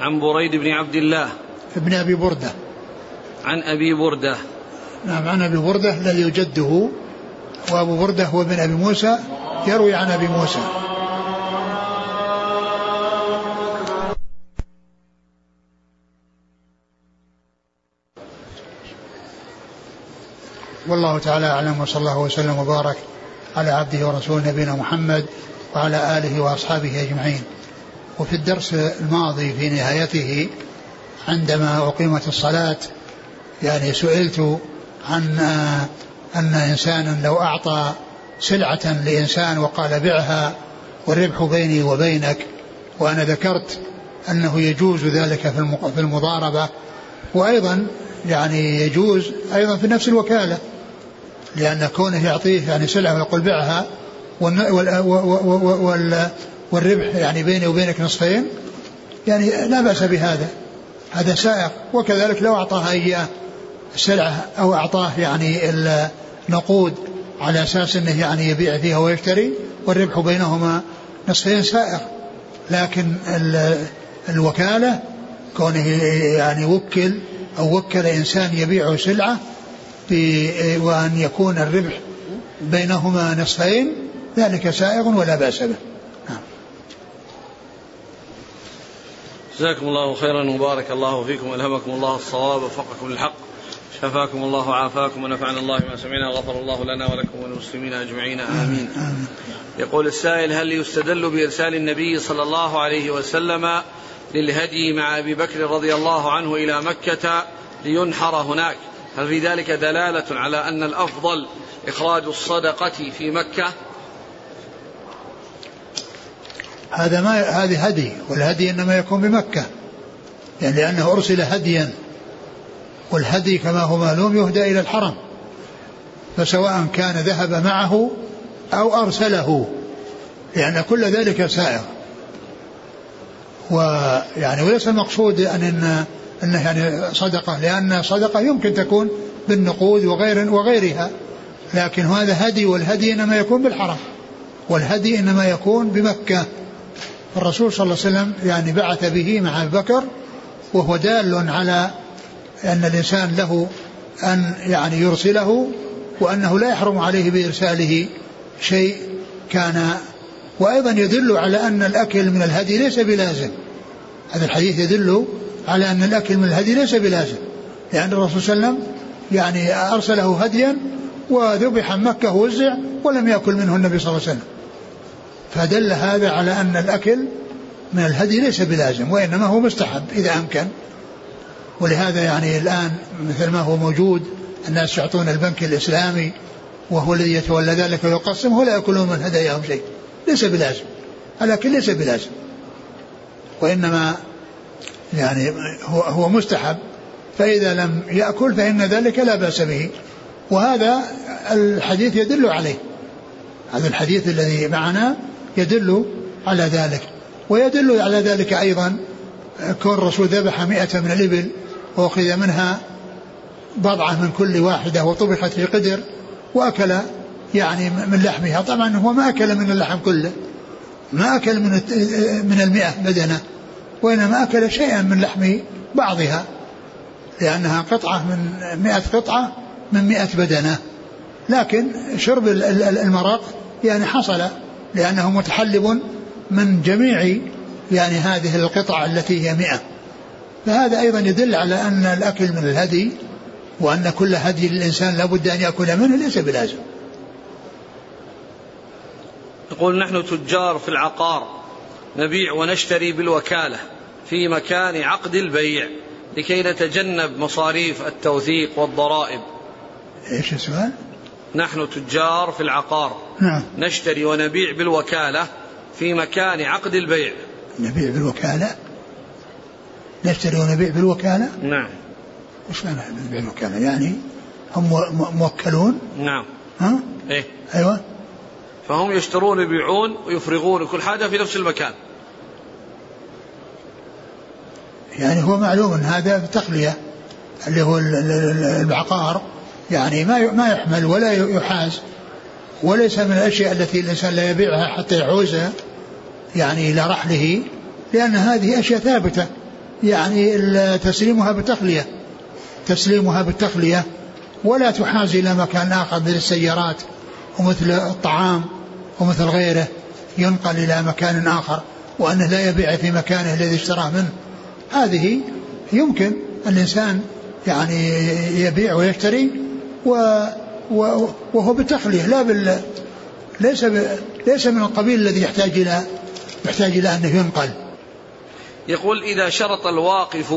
عن بريد بن عبد الله ابن أبي بردة، عن أبي بردة، نعم عن أبي بردة الذي جده، وأبو بردة هو ابن أبي موسى يروي عن أبي موسى. والله تعالى أعلم، وصلى الله وسلم وبارك على عبده ورسوله نبينا محمد وعلى آله وأصحابه أجمعين. وفي الدرس الماضي في نهايته عندما أقيمت الصلاة يعني سئلت عن أن إنسانا لو أعطى سلعة لإنسان وقال بعها والربح بيني وبينك، وأنا ذكرت أنه يجوز ذلك في المضاربة، وأيضا يعني يجوز أيضا في نفس الوكالة، لأن كونه يعطيه يعني سلعة ويقول بعها والربح يعني بيني وبينك نصفين، يعني لا بأس بهذا، هذا سائق. وكذلك لو أعطاها إياه السلعة أو أعطاه يعني النقود على أساس أنه يعني يبيع فيها ويشتري والربح بينهما نصفين سائق. لكن الوكالة كونه يعني وكل أو وكل إنسان يبيع سلعة وأن يكون الربح بينهما نصفين، ذلك سائغ ولا بأس به. جزاكم الله خيرا وبارك الله فيكم، ألهمكم الله الصواب وفقكم للحق، شفاكم الله وعافاكم، ونفعنا الله بما سمعنا، غفر الله لنا ولكم وللمسلمين أجمعين، آمين. يقول السائل: هل يستدل بإرسال النبي صلى الله عليه وسلم للهدي مع أبي بكر رضي الله عنه إلى مكة لينحر هناك؟ هل في ذلك دلالة على أن الأفضل إخراج الصدقة في مكة؟ هذا هدي، والهدي إنما يكون بمكة، يعني لأنه أرسل هديا، والهدي كما هو معلوم يهدى إلى الحرم، فسواء كان ذهب معه أو أرسله، لأن يعني كل ذلك سائغ. ويعني وليس المقصود أنه يعني صدقة، لأن صدقة يمكن تكون بالنقود وغيرها، لكن هذا هدي، والهدي إنما يكون بالحرم، والهدي إنما يكون بمكة. الرسول صلى الله عليه وسلم يعني بعث به مع أبي بكر، وهو دال على أن الإنسان له أن يعني يرسله، وأنه لا يحرم عليه بإرساله شيء كان. وأيضا يدل على أن الأكل من الهدي ليس بلازم، هذا الحديث يدل على أن الأكل من الهدي ليس بلازم، لأن الرسول صلى الله عليه وسلم يعني أرسله هديا وذبح مكة ووزع ولم يأكل منه النبي صلى الله عليه وسلم، فدل هذا على أن الأكل من الهدي ليس بلازم، وإنما هو مستحب إذا أمكن. ولهذا يعني الآن مثل ما هو موجود، الناس يعطون البنك الإسلامي وهو الذي يتولى ذلك ويقسم، ولا يأكلون من هداياهم شيء، ليس بلازم، الأكل ليس بلازم، وإنما يعني هو مستحب، فإذا لم يأكل فإن ذلك لا بأس به. وهذا الحديث يدل عليه، هذا الحديث الذي معنا يدل على ذلك. ويدل على ذلك أيضا كون الرسول ذبح 100 من الإبل وأخذ منها بضعة من كل واحدة وطبخت في قدر وأكل يعني من لحمها، طبعا هو ما أكل من اللحم كله، ما أكل من 100 بدنة، وإنما أكل شيئا من لحم بعضها، لأنها قطعة من 100 قطعة من 100 بدنة. لكن شرب المرق يعني حصل، لأنه متحلب من جميع يعني هذه القطع التي هي 100، فهذا أيضا يدل على أن الأكل من الهدي، وأن كل هدي للإنسان لابد أن يأكل منه، ليس بلازم. يقول: نحن تجار في العقار، نبيع ونشتري بالوكالة في مكان عقد البيع لكي نتجنب مصاريف التوثيق والضرائب. ايش السؤال؟ نحن تجار في العقار، نعم، نشتري ونبيع بالوكالة في مكان عقد البيع. نبيع بالوكالة، نشتري ونبيع بالوكالة، نعم. وش معنى نبيع بالوكالة؟ يعني هم موكلون، نعم، ها، ايه، ايوه، فهم يشترون ويبيعون ويفرغون كل حاجة في نفس المكان. يعني هو معلوم هذا بالتقلية اللي هو العقار يعني ما يحمل ولا يحاز, وليس من الأشياء التي الإنسان لا يبيعها حتى يعوزها يعني إلى رحله, لأن هذه أشياء ثابتة يعني تسليمها بالتقلية ولا تحاز إلى مكان آخر مثل السيارات ومثل الطعام ومثل غيره ينقل إلى مكان آخر, وأنه لا يبيع في مكانه الذي اشتراه منه. هذه يمكن الإنسان يعني يبيع ويشتري وهو بالتخلية لا ليس من القبيل الذي يحتاج إلى أنه ينقل. يقول إذا شرط الواقف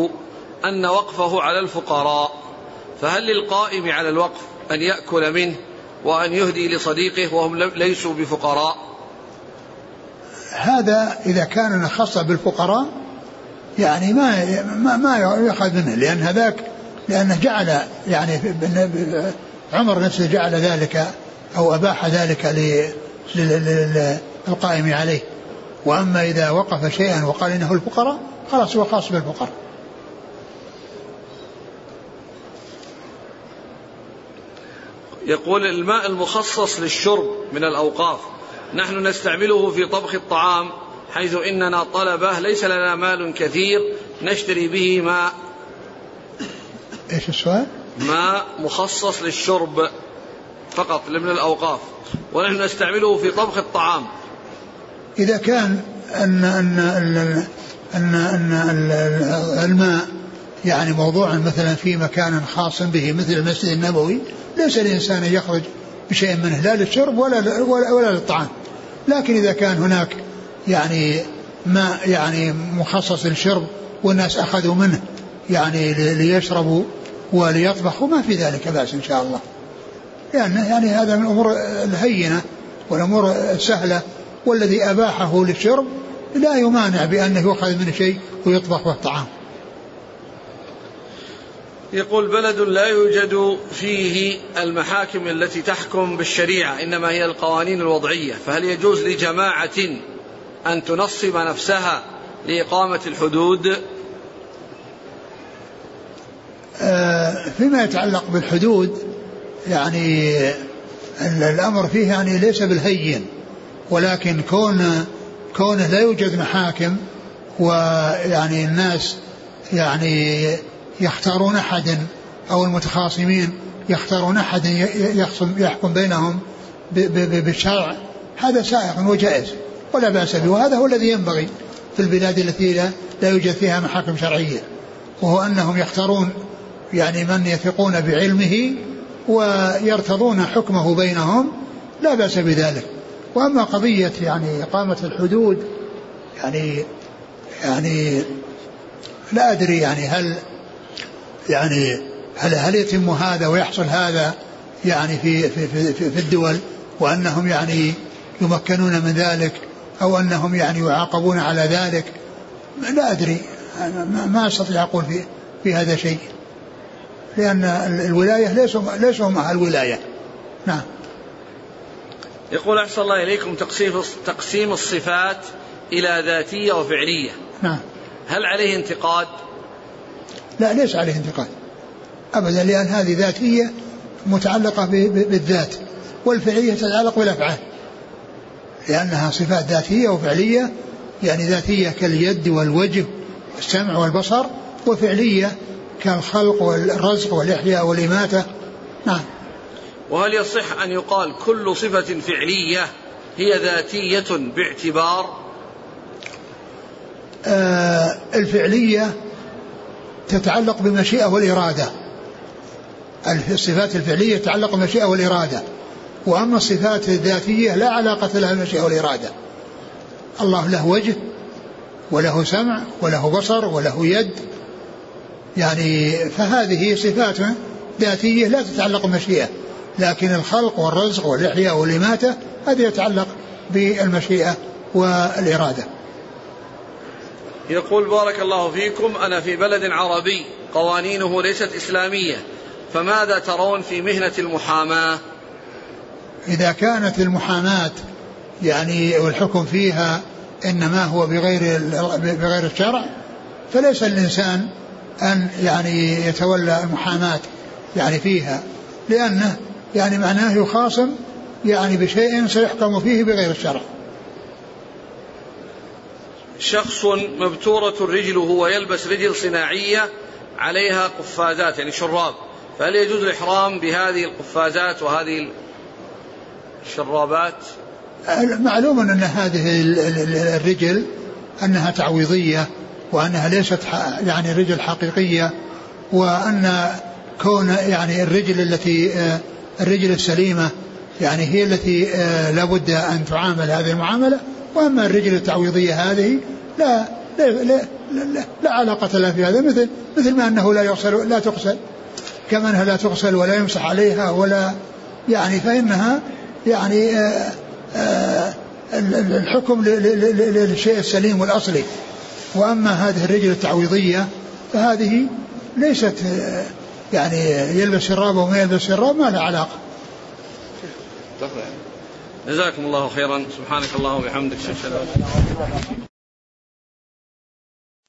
أن وقفه على الفقراء فهل للقائم على الوقف أن يأكل منه وأن يهدي لصديقه وهم ليسوا بفقراء؟ هذا إذا كان خاصا بالفقراء يعني ما يأخذ منه, لأن هذاك لأنه جعل يعني عمر نفسه جعل ذلك أو أباح ذلك للقائم عليه. وأما إذا وقف شيئا وقال إنه الفقراء خلاص هو خاص بالفقراء. يقول الماء المخصص للشرب من الأوقاف نحن نستعمله في طبخ الطعام حيث إننا طلبه ليس لنا مال كثير نشتري به ماء. إيش السؤال؟ ماء مخصص للشرب فقط من الأوقاف ونحن نستعمله في طبخ الطعام. إذا كان أن الماء يعني موضوعا مثلا في مكان خاص به مثل المسجد النبوي ليس الإنسان يخرج بشيء منه لا للشرب ولا للطعام. لكن إذا كان هناك يعني ماء يعني مخصص للشرب والناس أخذوا منه يعني ليشربوا وليطبخوا ما في ذلك بأس إن شاء الله, لأن يعني هذا من الأمور الهينة والأمور السهلة, والذي أباحه للشرب لا يمانع بأنه يأخذ منه شيء ويطبخ والطعام. يقول بلد لا يوجد فيه المحاكم التي تحكم بالشريعة إنما هي القوانين الوضعية, فهل يجوز لجماعة أن تنصب نفسها لإقامة الحدود؟ فيما يتعلق بالحدود يعني الأمر فيه يعني ليس بالهين, ولكن كونه لا يوجد محاكم ويعني الناس يعني يختارون أحدا أو المتخاصمين يختارون أحدا يحكم بينهم بالشرع هذا سائغ وجائز ولا بأس به, وهذا هو الذي ينبغي في البلاد التي لا يوجد فيها محاكم شرعية, وهو أنهم يختارون يعني من يثقون بعلمه ويرتضون حكمه بينهم لا بأس بذلك. وأما قضية يعني إقامة الحدود يعني لا أدري يعني هل يتم هذا ويحصل هذا يعني في الدول وأنهم يعني يمكنون من ذلك أو أنهم يعني يعاقبون على ذلك لا أدري, ما أستطيع أقول في هذا شيء, لأن الولاية ليسوا مع الولاية. نعم. يقول أحسن الله إليكم تقسيم الصفات إلى ذاتية وفعلية. نعم. هل عليه انتقاد؟ لا ليس عليه انتقاد أبدا, لأن هذه ذاتية متعلقة بالذات, والفعلية تتعلق بالأفعال لأنها صفات ذاتية وفعلية, يعني ذاتية كاليد والوجه والسمع والبصر, وفعلية كالخلق والرزق والإحياء والإماتة. نعم. وهل يصح أن يقال كل صفة فعلية هي ذاتية باعتبار الفعلية تتعلق بمشيئة والإرادة, الصفات الفعلية تتعلق بمشيئة والإرادة, وأما الصفات الذاتية لا علاقة لها بالمشيئة والإرادة. الله له وجه وله سمع وله بصر وله يد, يعني فهذه صفات ذاتية لا تتعلق بمشيئة, لكن الخلق والرزق والإحياء والإماتة هذه يتعلق بالمشيئة والإرادة. يقول بارك الله فيكم, أنا في بلد عربي قوانينه ليست إسلامية, فماذا ترون في مهنة المحاماة؟ إذا كانت المحاماة يعني والحكم فيها إنما هو بغير الشرع فليس الإنسان أن يعني يتولى المحاماة يعني فيها، لأنه يعني معناه يخاصم يعني بشيء سيحكم فيه بغير الشرع. شخص مبتورة رجله ويلبس رجل صناعية عليها قفازات يعني شراب، فهل يجوز الإحرام بهذه القفازات وهذه الشرابات؟ معلوم أن هذه الرجل أنها تعويضية وأنها ليست يعني رجل حقيقية، وأن كون يعني الرجل التي الرجل السليمة يعني هي التي لابد أن تعامل هذه المعاملة، وأما الرجل التعويضية هذه لا لا لا, لا, لا علاقة لها في هذا، مثل ما أنه لا تغسل، كما أنها لا تغسل ولا يمسح عليها ولا يعني، فإنها يعني الحكم للشيء السليم والأصلي. وأما هذه الرجل التعويضية فهذه ليست يعني يلبس شراب وما يلبس شراب ما له علاقة. جزاكم الله خيرا، سبحانك اللهم وبحمدك.